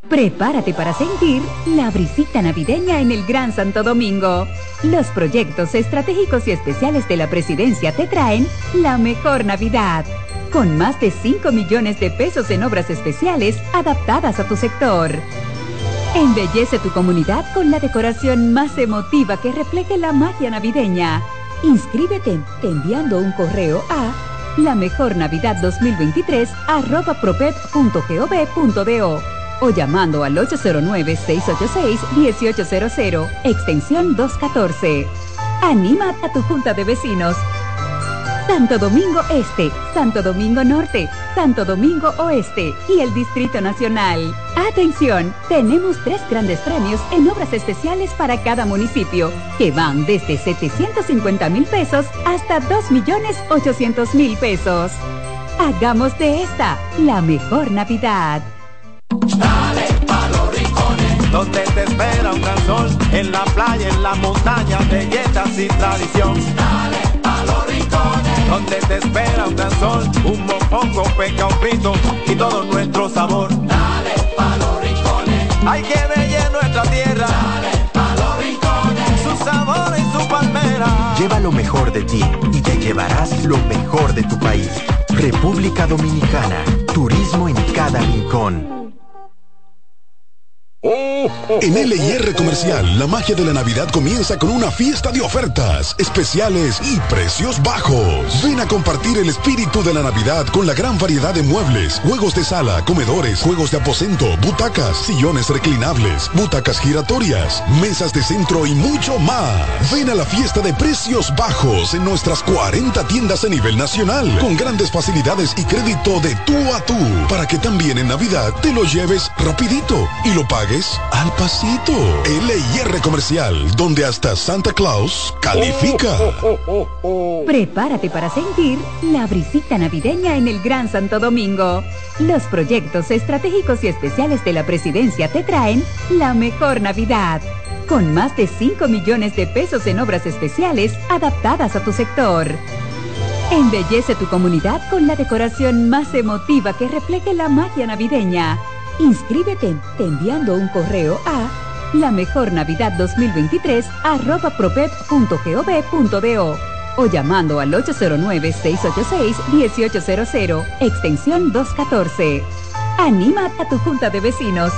Prepárate para sentir la brisita navideña en el Gran Santo Domingo. Los proyectos estratégicos y especiales de la Presidencia te traen la mejor Navidad. Con más de cinco millones de pesos en obras especiales adaptadas a tu sector. Embellece tu comunidad con la decoración más emotiva que refleje la magia navideña. Inscríbete enviando un correo a la mejor navidad dos mil veintitrés arroba propep punto gov punto do o llamando al ocho cero nueve seis ocho seis uno ocho cero cero extensión dos catorce. Anima a tu junta de vecinos. Santo Domingo Este, Santo Domingo Norte, Santo Domingo Oeste y el Distrito Nacional. Atención, tenemos tres grandes premios en obras especiales para cada municipio, que van desde setecientos cincuenta mil pesos hasta dos millones ochocientos mil pesos. Hagamos de esta la mejor Navidad. Dale pa' los rincones, donde te espera un gran sol, en la playa, en la montaña, belletas y tradición. Dale pa' los rincones, donde te espera un gran sol, un mopongo, peca, un frito y todo nuestro sabor. Dale pa' los rincones, hay que bella nuestra tierra. Dale pa' los rincones, su sabor y su palmera. Lleva lo mejor de ti y te llevarás lo mejor de tu país. República Dominicana, turismo en cada rincón. En L y R Comercial, la magia de la Navidad comienza con una fiesta de ofertas, especiales y precios bajos. Ven a compartir el espíritu de la Navidad con la gran variedad de muebles, juegos de sala, comedores, juegos de aposento, butacas, sillones reclinables, butacas giratorias, mesas de centro y mucho más. Ven a la fiesta de precios bajos en nuestras cuarenta tiendas a nivel nacional, con grandes facilidades y crédito de tú a tú, para que también en Navidad te lo lleves rapidito y lo pagues al pasito. L y R Comercial, donde hasta Santa Claus califica. Prepárate para sentir la brisita navideña en el Gran Santo Domingo. Los proyectos estratégicos y especiales de la Presidencia te traen la mejor Navidad, con más de cinco millones de pesos en obras especiales adaptadas a tu sector. Embellece tu comunidad con la decoración más emotiva que refleje la magia navideña. Inscríbete enviando un correo a la mejor navidad dos mil veintitrés arroba propep punto gov punto do o llamando al ocho cero nueve, seis ocho seis, uno ocho cero cero, extensión doscientos catorce. Anima a tu Junta de Vecinos.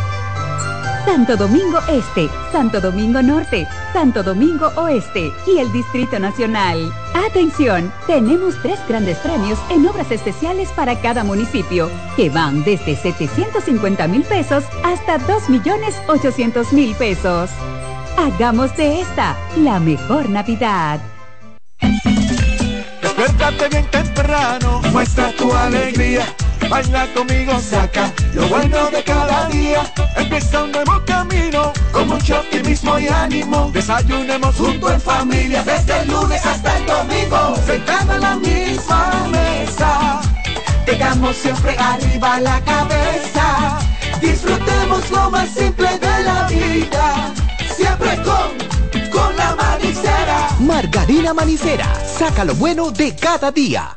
Santo Domingo Este, Santo Domingo Norte, Santo Domingo Oeste y el Distrito Nacional. ¡Atención! Tenemos tres grandes premios en obras especiales para cada municipio, que van desde setecientos cincuenta mil pesos hasta dos millones ochocientos mil pesos. Hagamos de esta la mejor Navidad. Despertate bien temprano, muestra tu alegría. Baila conmigo, saca lo bueno de cada día. Empieza un nuevo camino con mucho optimismo y ánimo. Desayunemos junto en familia desde el lunes hasta el domingo. Sentado en la misma mesa, tengamos siempre arriba la cabeza. Disfrutemos lo más simple de la vida, siempre con, con la Manicera. Margarina Manicera, saca lo bueno de cada día.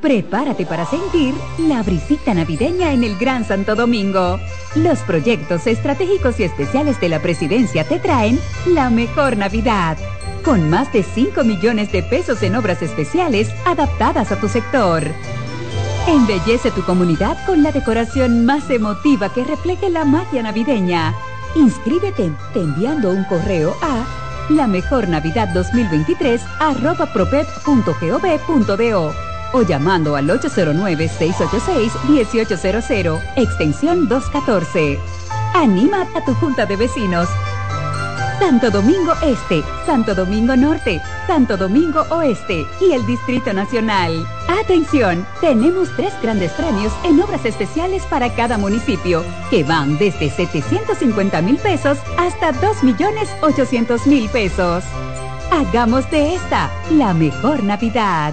Prepárate para sentir la brisita navideña en el Gran Santo Domingo. Los proyectos estratégicos y especiales de la Presidencia te traen la mejor Navidad, con más de cinco millones de pesos en obras especiales adaptadas a tu sector. Embellece tu comunidad con la decoración más emotiva que refleje la magia navideña. Inscríbete enviando un correo a la mejor navidad dos mil veintitrés arroba propep punto gov punto do o llamando al ocho cero nueve, seis ocho seis, uno ocho cero cero, extensión doscientos catorce. Anima a tu Junta de Vecinos. Santo Domingo Este, Santo Domingo Norte, Santo Domingo Oeste y el Distrito Nacional. ¡Atención! Tenemos tres grandes premios en obras especiales para cada municipio, que van desde setecientos cincuenta mil pesos hasta dos millones ochocientos mil pesos. Hagamos de esta la mejor Navidad.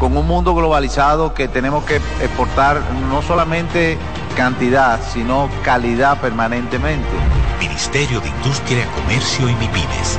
con un mundo globalizado que tenemos que exportar no solamente cantidad, sino calidad permanentemente. Ministerio de Industria, Comercio y MIPYMES.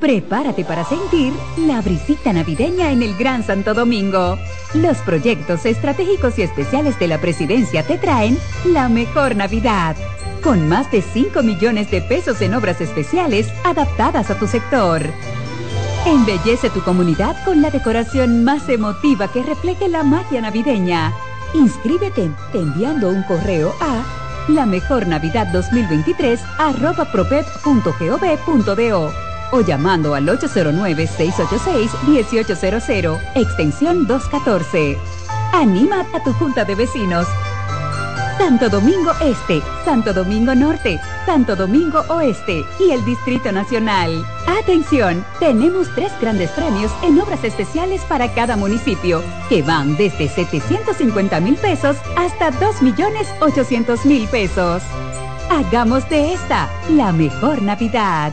Prepárate para sentir la brisita navideña en el Gran Santo Domingo. Los proyectos estratégicos y especiales de la Presidencia te traen la mejor Navidad. Con más de cinco millones de pesos en obras especiales adaptadas a tu sector. Embellece tu comunidad con la decoración más emotiva que refleje la magia navideña. Inscríbete enviando un correo a la mejor navidad dos mil veintitrés arroba propep punto gov punto do o llamando al ocho cero nueve, seis ocho seis, uno ocho cero cero, extensión dos catorce. Anima a tu Junta de Vecinos. Santo Domingo Este, Santo Domingo Norte, Santo Domingo Oeste y el Distrito Nacional. ¡Atención! Tenemos tres grandes premios en obras especiales para cada municipio, que van desde setecientos cincuenta mil pesos hasta dos millones ochocientos mil pesos. Hagamos de esta la mejor Navidad.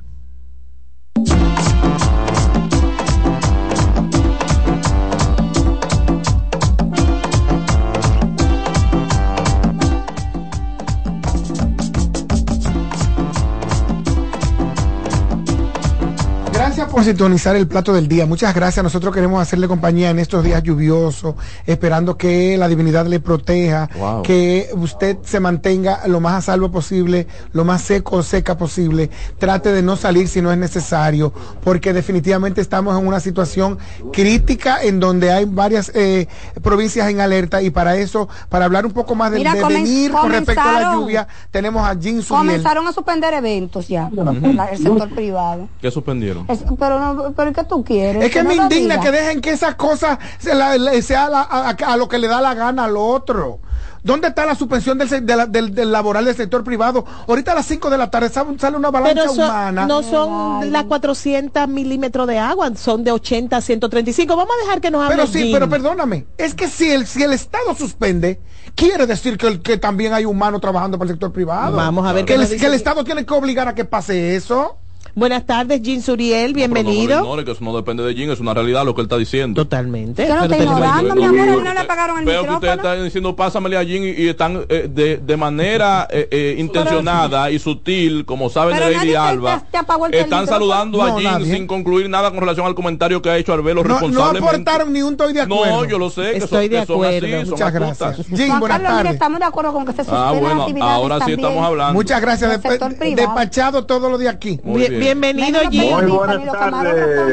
Gracias por sintonizar el plato del día. Muchas gracias. Nosotros queremos hacerle compañía en estos días lluviosos, esperando que la divinidad le proteja, wow. que usted wow. se mantenga lo más a salvo posible, lo más seco o seca posible. Trate de no salir si no es necesario, porque definitivamente estamos en una situación crítica en donde hay varias eh, provincias en alerta, y para eso, para hablar un poco más del de devenir con respecto a la lluvia, tenemos a Jean Suriel. Comenzaron a suspender eventos ya, uh-huh. la, el sector uh-huh. privado. ¿Qué suspendieron? Es, pero no, pero ¿qué tú quieres? Es que, que me no indigna que dejen que esas cosas se la, la, sea la, a, a lo que le da la gana al otro. ¿Dónde está la suspensión del, de la, del, del laboral del sector privado? Ahorita a las cinco de la tarde sale una avalancha so, humana. No son Ay. las cuatrocientos milímetros de agua, son de ochenta a ciento treinta y cinco. Vamos a dejar que nos hable. Pero sí, Jim. pero perdóname, es que si el, si el Estado suspende, quiere decir que, el, que también hay humanos trabajando para el sector privado. Vamos a ver. Que, que, el, que el Estado tiene que obligar a que pase eso. Buenas tardes, Jean Suriel, bienvenido. No, no, no, que eso no depende de Jean, es una realidad lo que él está diciendo. Totalmente. Yo no estoy ignorando, mi amor, a él no le apagaron el micrófono. Veo que ustedes están diciendo, pásamele a Jean, y, y están eh, de, de manera eh, eh, intencionada pero, y sutil, como saben Lady Alba, te, te están saludando no, a Jean sin concluir nada con relación al comentario que ha hecho Arbelo no, responsablemente. No aportaron ni un estoy de acuerdo. No, yo lo sé. Que estoy son, de acuerdo, que son así, muchas son gracias. Jean, buenas tardes. Estamos de acuerdo con que se suspenda ah, bueno, la actividad. Ahora sí estamos hablando. Muchas gracias, despachado todo lo de aquí. Bienvenido, Jim.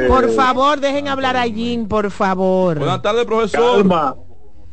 Por favor, dejen hablar a Jim, por favor. Buenas tardes, profesor. Calma,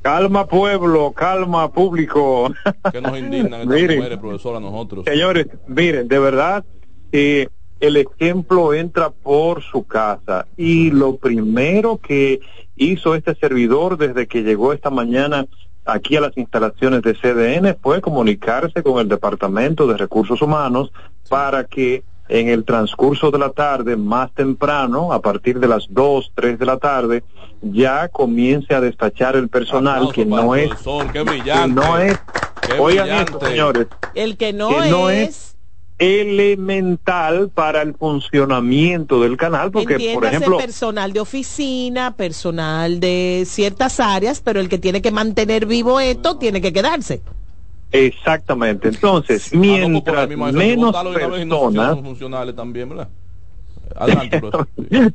calma pueblo, calma público. Que nos indignan estas miren, mujeres, profesor, a nosotros. Señores, miren, de verdad, eh, el ejemplo entra por su casa. Y lo primero que hizo este servidor desde que llegó esta mañana aquí a las instalaciones de C D N fue comunicarse con el Departamento de Recursos Humanos sí. para que en el transcurso de la tarde, más temprano, a partir de las dos, tres de la tarde, ya comience a despachar el personal que no, el es, sol, qué que no es qué oigan brillante. Esto, señores, el que no, que no es... es elemental para el funcionamiento del canal, porque entiéndase, por ejemplo, personal de oficina, personal de ciertas áreas, pero el que tiene que mantener vivo esto tiene que quedarse. Exactamente. Entonces, mientras mismo, menos personas funcionales también, ¿verdad? Adelante, profesor.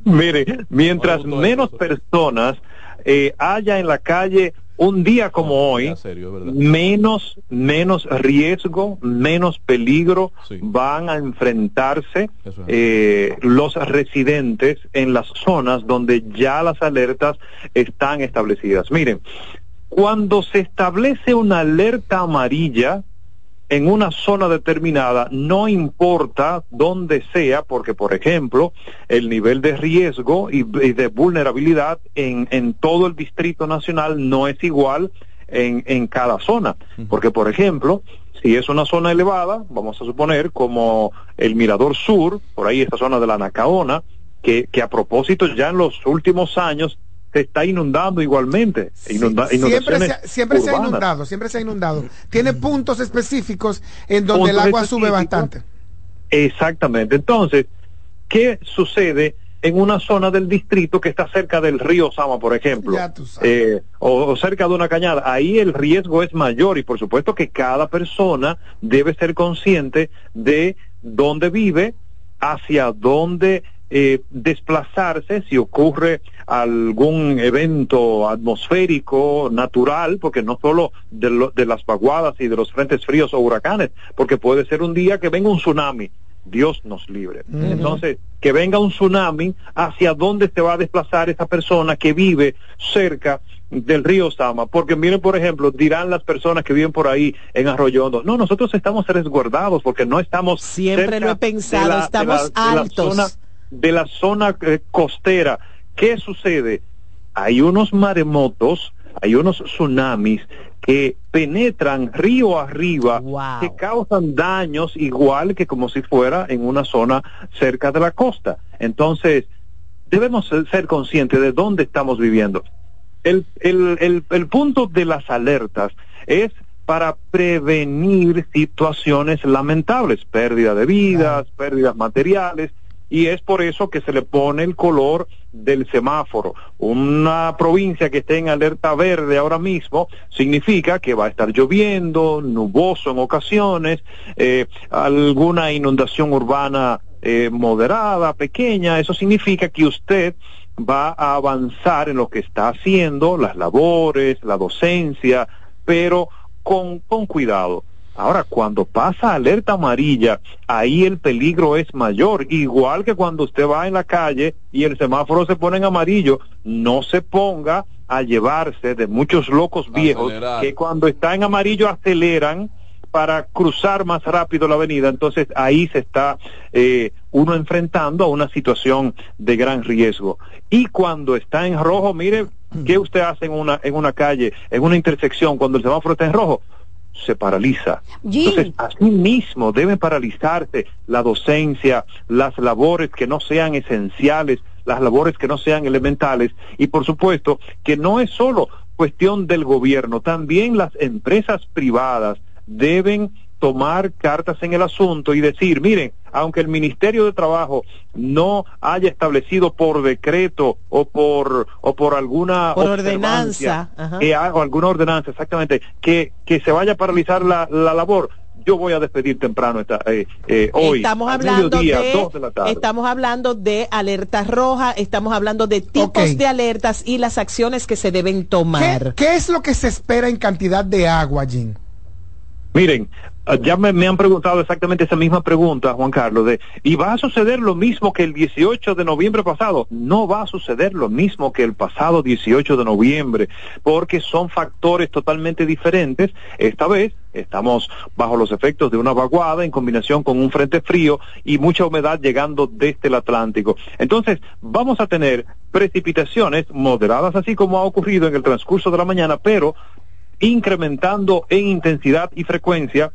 Mire, mientras no me menos eso, personas eh, haya en la calle un día como no, hoy, serio, menos menos riesgo, menos peligro sí. van a enfrentarse es. eh, los residentes en las zonas donde ya las alertas están establecidas. Miren, cuando se establece una alerta amarilla en una zona determinada, no importa dónde sea, porque, por ejemplo, el nivel de riesgo y, y de vulnerabilidad en, en todo el Distrito Nacional no es igual en, en cada zona. Porque, por ejemplo, si es una zona elevada, vamos a suponer, como el Mirador Sur, por ahí esta zona de la Nacaona, que, que a propósito ya en los últimos años se está inundando igualmente. Inunda, sí, siempre, se ha, siempre se ha inundado, siempre se ha inundado. Tiene puntos específicos en donde puntos el agua sube bastante. Exactamente. Entonces, ¿qué sucede en una zona del distrito que está cerca del río Sama, por ejemplo? Eh, o, o cerca de una cañada. Ahí el riesgo es mayor y por supuesto que cada persona debe ser consciente de dónde vive, hacia dónde Eh, desplazarse si ocurre algún evento atmosférico, natural, porque no solo de, lo, de las vaguadas y de los frentes fríos o huracanes, porque puede ser un día que venga un tsunami, Dios nos libre. Uh-huh. Entonces, que venga un tsunami, ¿hacia dónde se va a desplazar esa persona que vive cerca del río Sama? Porque miren, por ejemplo, dirán las personas que viven por ahí en Arroyo Hondo, no, nosotros estamos resguardados porque no estamos siempre lo he pensado, la, estamos de la, altos. De la zona, de la zona eh, costera. ¿Qué sucede? Hay unos maremotos, hay unos tsunamis que penetran río arriba, wow, que causan daños igual que como si fuera en una zona cerca de la costa. Entonces, debemos ser conscientes de dónde estamos viviendo. El, el, el, el punto de las alertas es para prevenir situaciones lamentables, pérdida de vidas, wow, pérdidas materiales, y es por eso que se le pone el color del semáforo. Una provincia que esté en alerta verde ahora mismo significa que va a estar lloviendo, nuboso en ocasiones, eh, alguna inundación urbana eh, moderada, pequeña. Eso significa que usted va a avanzar en lo que está haciendo, las labores, la docencia, pero con, con cuidado. Ahora, cuando pasa alerta amarilla, ahí el peligro es mayor, igual que cuando usted va en la calle y el semáforo se pone en amarillo, no se ponga a llevarse de muchos locos viejos acelerar, que cuando está en amarillo aceleran para cruzar más rápido la avenida. Entonces ahí se está eh, uno enfrentando a una situación de gran riesgo. Y cuando está en rojo, mire, ¿qué usted hace en una, en una calle, en una intersección cuando el semáforo está en rojo? Se paraliza. Jean. Entonces, así mismo debe paralizarse la docencia, las labores que no sean esenciales, las labores que no sean elementales, y por supuesto que no es solo cuestión del gobierno, también las empresas privadas deben tomar cartas en el asunto y decir, miren, aunque el Ministerio de Trabajo no haya establecido por decreto o por o por alguna por ordenanza que, o alguna ordenanza exactamente que que se vaya a paralizar la, la labor, yo voy a despedir temprano esta, eh, eh, hoy. Estamos hablando de, dos de la tarde. Estamos hablando de alertas rojas, estamos hablando de tipos okay. de alertas y las acciones que se deben tomar. ¿Qué, qué es lo que se espera en cantidad de agua, Jean? Miren, ya me, me han preguntado exactamente esa misma pregunta, Juan Carlos, de ¿y va a suceder lo mismo que el dieciocho de noviembre pasado? No va a suceder lo mismo que el pasado dieciocho de noviembre, porque son factores totalmente diferentes. Esta vez estamos bajo los efectos de una vaguada en combinación con un frente frío y mucha humedad llegando desde el Atlántico. Entonces, vamos a tener precipitaciones moderadas, así como ha ocurrido en el transcurso de la mañana, pero incrementando en intensidad y frecuencia,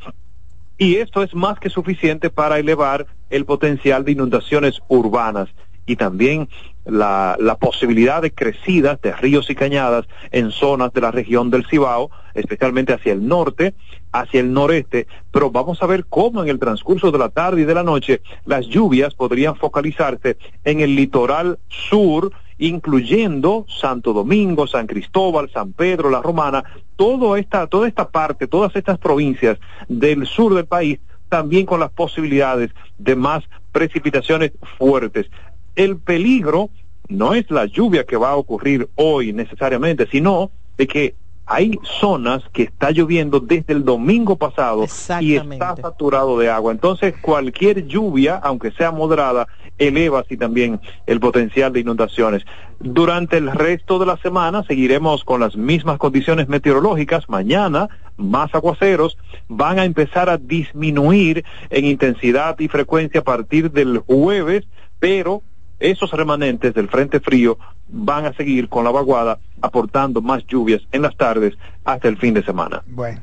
y esto es más que suficiente para elevar el potencial de inundaciones urbanas y también la, la posibilidad de crecidas de ríos y cañadas en zonas de la región del Cibao, especialmente hacia el norte, hacia el noreste, pero vamos a ver cómo en el transcurso de la tarde y de la noche las lluvias podrían focalizarse en el litoral sur incluyendo Santo Domingo, San Cristóbal, San Pedro, La Romana, toda esta, toda esta parte, todas estas provincias del sur del país, también con las posibilidades de más precipitaciones fuertes. El peligro no es la lluvia que va a ocurrir hoy necesariamente, sino de que hay zonas que está lloviendo desde el domingo pasado y está saturado de agua. Entonces, cualquier lluvia, aunque sea moderada, eleva así también el potencial de inundaciones. Durante el resto de la semana seguiremos con las mismas condiciones meteorológicas. Mañana, más aguaceros van a empezar a disminuir en intensidad y frecuencia a partir del jueves, pero esos remanentes del frente frío van a seguir con la vaguada, aportando más lluvias en las tardes hasta el fin de semana. Bueno,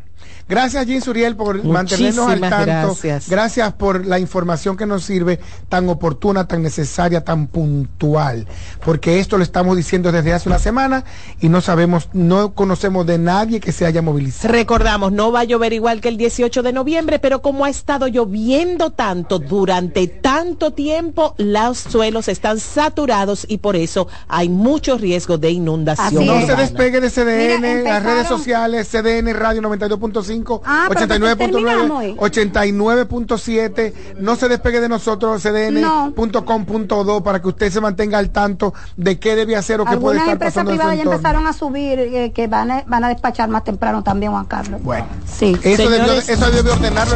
gracias Jean Suriel por Muchísimas mantenernos al tanto. Gracias. Gracias por la información que nos sirve, tan oportuna, tan necesaria, tan puntual, porque esto lo estamos diciendo desde hace una semana y no sabemos, no conocemos de nadie que se haya movilizado. Recordamos, no va a llover igual que el dieciocho de noviembre, pero como ha estado lloviendo tanto durante tanto tiempo, los suelos están saturados y por eso hay mucho riesgo de inundación. No se despegue de C D N. Mira, las redes sociales, C D N Radio noventa y dos punto cinco, ah, ochenta y nueve punto nueve, ochenta y nueve punto siete, no se despegue de nosotros, C D N punto com punto do, para que usted se mantenga al tanto de qué debe hacer o qué puede estar pasando en su entorno. Algunas empresas privadas ya empezaron a subir, eh, que van a, van a despachar más temprano también, Juan Carlos. Bueno, sí. Eso debió, eso debió ordenarlo.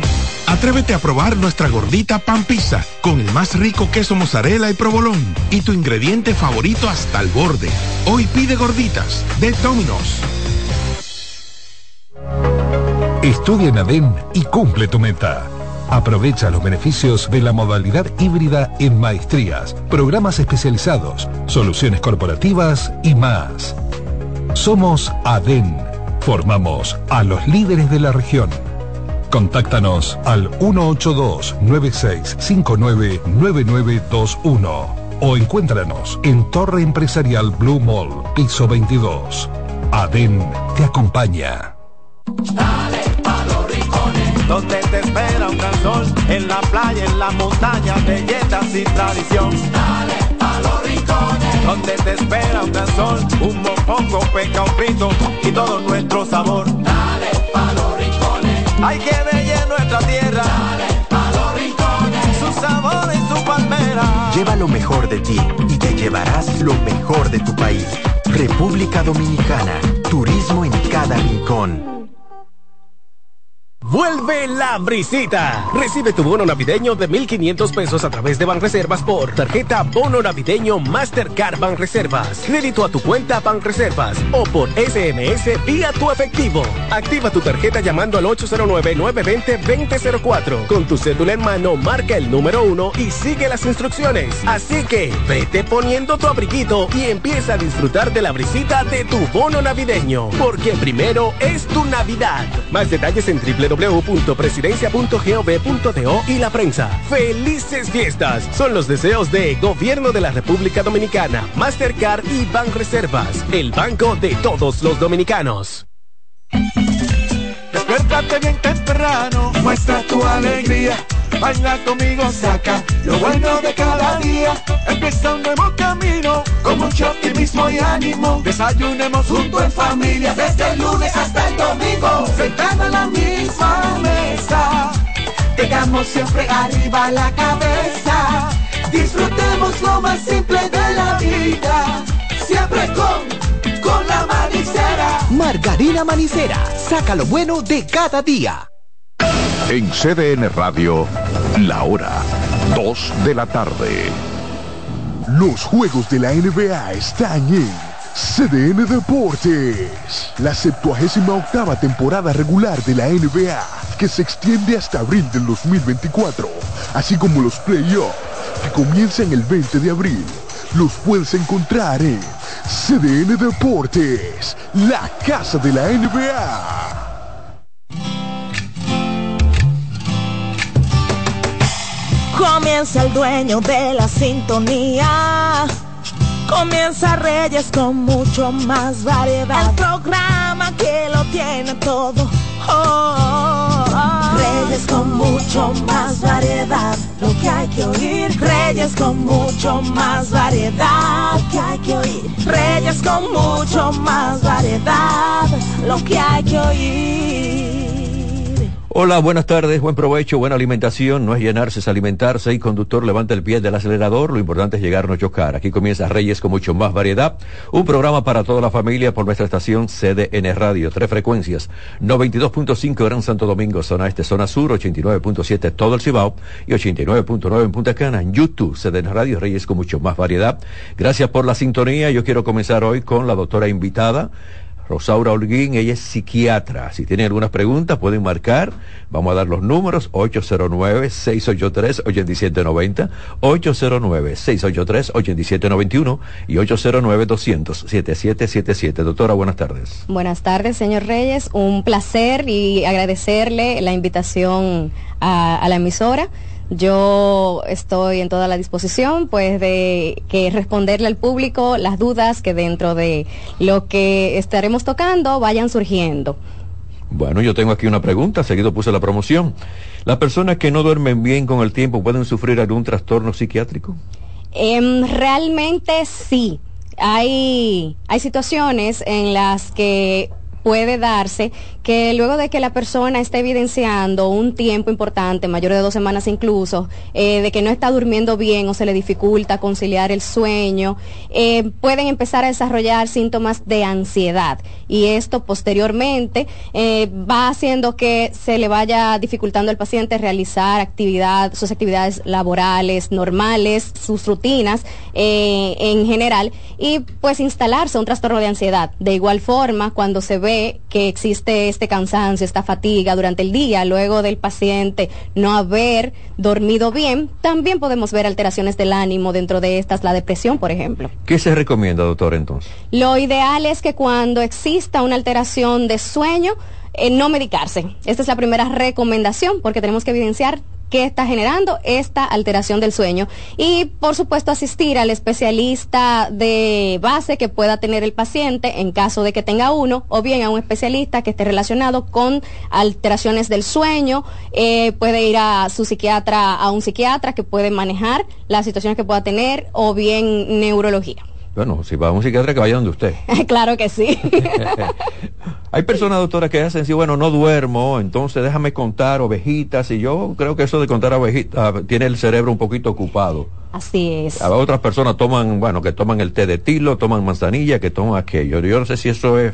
Atrévete a probar nuestra gordita pan pizza, con el más rico queso mozzarella y provolón, y tu ingrediente favorito hasta el borde. Hoy pide gorditas de Domino's. Estudia en ADEN y cumple tu meta. Aprovecha los beneficios de la modalidad híbrida en maestrías, programas especializados, soluciones corporativas y más. Somos ADEN. Formamos a los líderes de la región. Contáctanos al uno ocho dos nueve seis cinco nueve nueve nueve dos uno o encuéntranos en Torre Empresarial Blue Mall, piso veintidós. ADEN te acompaña. Dale pa' los rincones, donde te espera un gran sol, en la playa, en la montaña, belletas y tradición. Dale pa' los rincones, donde te espera un gran sol, un mopongo, peca, un pito y todo nuestro sabor. Dale pa' los rincones, hay que bella nuestra tierra. Dale pa' los rincones, su sabor y su palmera. Lleva lo mejor de ti y te llevarás lo mejor de tu país. República Dominicana, turismo en cada rincón. Vuelve la brisita. Recibe tu bono navideño de mil quinientos pesos a través de Banreservas por tarjeta Bono Navideño Mastercard Banreservas, crédito a tu cuenta Banreservas o por S M S vía tu efectivo. Activa tu tarjeta llamando al ocho cero nueve, nueve dos cero, dos cero cero cuatro. Con tu cédula en mano, marca el número uno y sigue las instrucciones. Así que vete poniendo tu abriguito y empieza a disfrutar de la brisita de tu bono navideño, porque primero es tu Navidad. Más detalles en doble u doble u doble u punto presidencia punto gov punto do y la prensa. Felices fiestas son los deseos de Gobierno de la República Dominicana, Mastercard y Banreservas, el banco de todos los dominicanos. Despiértate bien temprano, muestra tu alegría, baila conmigo, saca lo bueno de cada día. Empieza un nuevo camino, con mucho optimismo y ánimo. Desayunemos juntos en familia, desde el lunes hasta el domingo. Sentados en la misma mesa, tengamos siempre arriba la cabeza. Disfrutemos lo más simple de la vida, siempre con, con la manicera. Margarina Manicera, saca lo bueno de cada día. En C D N Radio, la hora dos de la tarde. Los juegos de la N B A están en C D N Deportes. La septuagésima octava temporada regular de la N B A, que se extiende hasta abril del dos mil veinticuatro, así como los playoffs, que comienzan el veinte de abril, los puedes encontrar en C D N Deportes, la casa de la N B A. Comienza el dueño de la sintonía, comienza Reyes con mucho más variedad, el programa que lo tiene todo. Oh, oh, oh. Reyes con mucho más variedad, lo que hay que oír. Reyes con mucho más variedad, lo que hay que oír. Reyes con mucho más variedad, lo que hay que oír. Hola, buenas tardes, buen provecho, buena alimentación. No es llenarse, es alimentarse. Y conductor, levanta el pie del acelerador. Lo importante es llegar, no chocar. Aquí comienza Reyes con mucho más variedad. Un programa para toda la familia por nuestra estación C D N Radio. Tres frecuencias: noventa y dos punto cinco Gran Santo Domingo, zona este, zona sur, ochenta y nueve punto siete todo el Cibao y ochenta y nueve punto nueve en Punta Cana. En YouTube, C D N Radio, Reyes con mucho más variedad. Gracias por la sintonía. Yo quiero comenzar hoy con la doctora invitada, Rosaura Holguín. Ella es psiquiatra. Si tienen algunas preguntas, pueden marcar. Vamos a dar los números: ocho cero nueve, seis ocho tres, ocho siete nueve cero, ocho cero nueve, seis ocho tres, ocho siete nueve uno y ocho cero nueve, dos cero cero, siete siete siete siete. Doctora, buenas tardes. Buenas tardes, señor Reyes. Un placer y agradecerle la invitación a, a la emisora. Yo estoy en toda la disposición, pues, de que responderle al público las dudas que dentro de lo que estaremos tocando vayan surgiendo. Bueno, yo tengo aquí una pregunta, seguido puse la promoción. ¿Las personas que no duermen bien con el tiempo pueden sufrir algún trastorno psiquiátrico? Eh, realmente sí. Hay, hay situaciones en las que puede darse que luego de que la persona esté evidenciando un tiempo importante, mayor de dos semanas incluso, eh, de que no está durmiendo bien o se le dificulta conciliar el sueño, eh, pueden empezar a desarrollar síntomas de ansiedad, y esto posteriormente eh, va haciendo que se le vaya dificultando al paciente realizar actividad, sus actividades laborales normales, sus rutinas eh, en general, y pues instalarse un trastorno de ansiedad. De igual forma, cuando se ve que existe este cansancio, esta fatiga durante el día, luego del paciente no haber dormido bien, también podemos ver alteraciones del ánimo, dentro de estas la depresión, por ejemplo. ¿Qué se recomienda, doctor, entonces? Lo ideal es que cuando exista una alteración de sueño, eh, no medicarse. Esta es la primera recomendación, porque tenemos que evidenciar que está generando esta alteración del sueño y, por supuesto, asistir al especialista de base que pueda tener el paciente en caso de que tenga uno, o bien a un especialista que esté relacionado con alteraciones del sueño. Eh, puede ir a su psiquiatra, a un psiquiatra que puede manejar las situaciones que pueda tener, o bien neurología. Bueno, si va a un psiquiatra, que vaya donde usted. Claro que sí. Hay personas, doctora, que hacen, sí, bueno, no duermo, entonces déjame contar ovejitas, y yo creo que eso de contar ovejitas tiene el cerebro un poquito ocupado. Así es. A otras personas toman, bueno, que toman el té de tilo, toman manzanilla, que toman aquello. Yo no sé si eso es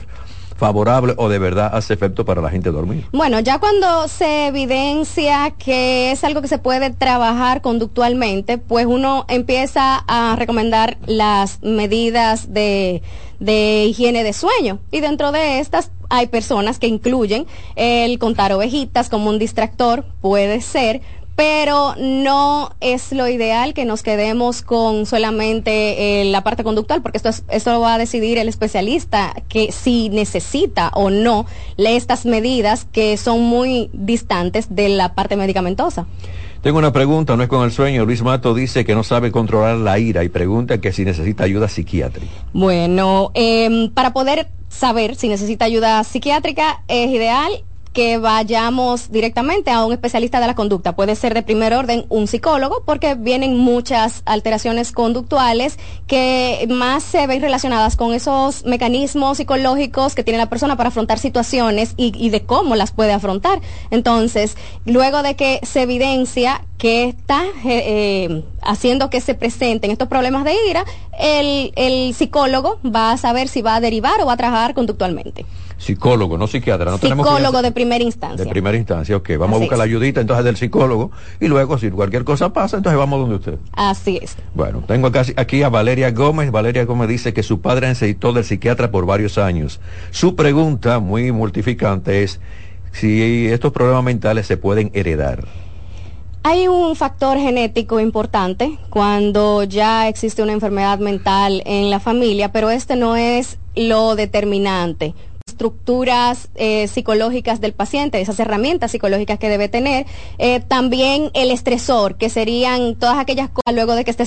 favorable o de verdad hace efecto para la gente dormir. Bueno, ya cuando se evidencia que es algo que se puede trabajar conductualmente, pues uno empieza a recomendar las medidas de, de higiene de sueño, y dentro de estas hay personas que incluyen el contar ovejitas como un distractor, puede ser, pero no es lo ideal que nos quedemos con solamente eh, la parte conductual, porque esto es, esto lo va a decidir el especialista, que si necesita o no estas medidas que son muy distantes de la parte medicamentosa. Tengo una pregunta, no es con el sueño. Luis Mato dice que no sabe controlar la ira y pregunta que si necesita ayuda psiquiátrica. Bueno, eh, para poder saber si necesita ayuda psiquiátrica es ideal que vayamos directamente a un especialista de la conducta. Puede ser de primer orden un psicólogo, porque vienen muchas alteraciones conductuales que más se ven relacionadas con esos mecanismos psicológicos que tiene la persona para afrontar situaciones y, y de cómo las puede afrontar. Entonces, luego de que se evidencia que está eh, haciendo que se presenten estos problemas de ira, el, el psicólogo va a saber si va a derivar o va a trabajar conductualmente. Psicólogo, no psiquiatra. No psicólogo tenemos que... de primera instancia. De primera instancia, ok. Vamos Así a buscar es. la ayudita entonces del psicólogo, y luego si cualquier cosa pasa, entonces vamos donde usted. Así es. Bueno, tengo acá, aquí a Valeria Gómez. Valeria Gómez dice que su padre necesitó del psiquiatra por varios años. Su pregunta, muy mortificante, es si estos problemas mentales se pueden heredar. Hay un factor genético importante cuando ya existe una enfermedad mental en la familia, pero este no es lo determinante. Estructuras eh, psicológicas del paciente, esas herramientas psicológicas que debe tener, eh, también el estresor, que serían todas aquellas cosas luego de que esté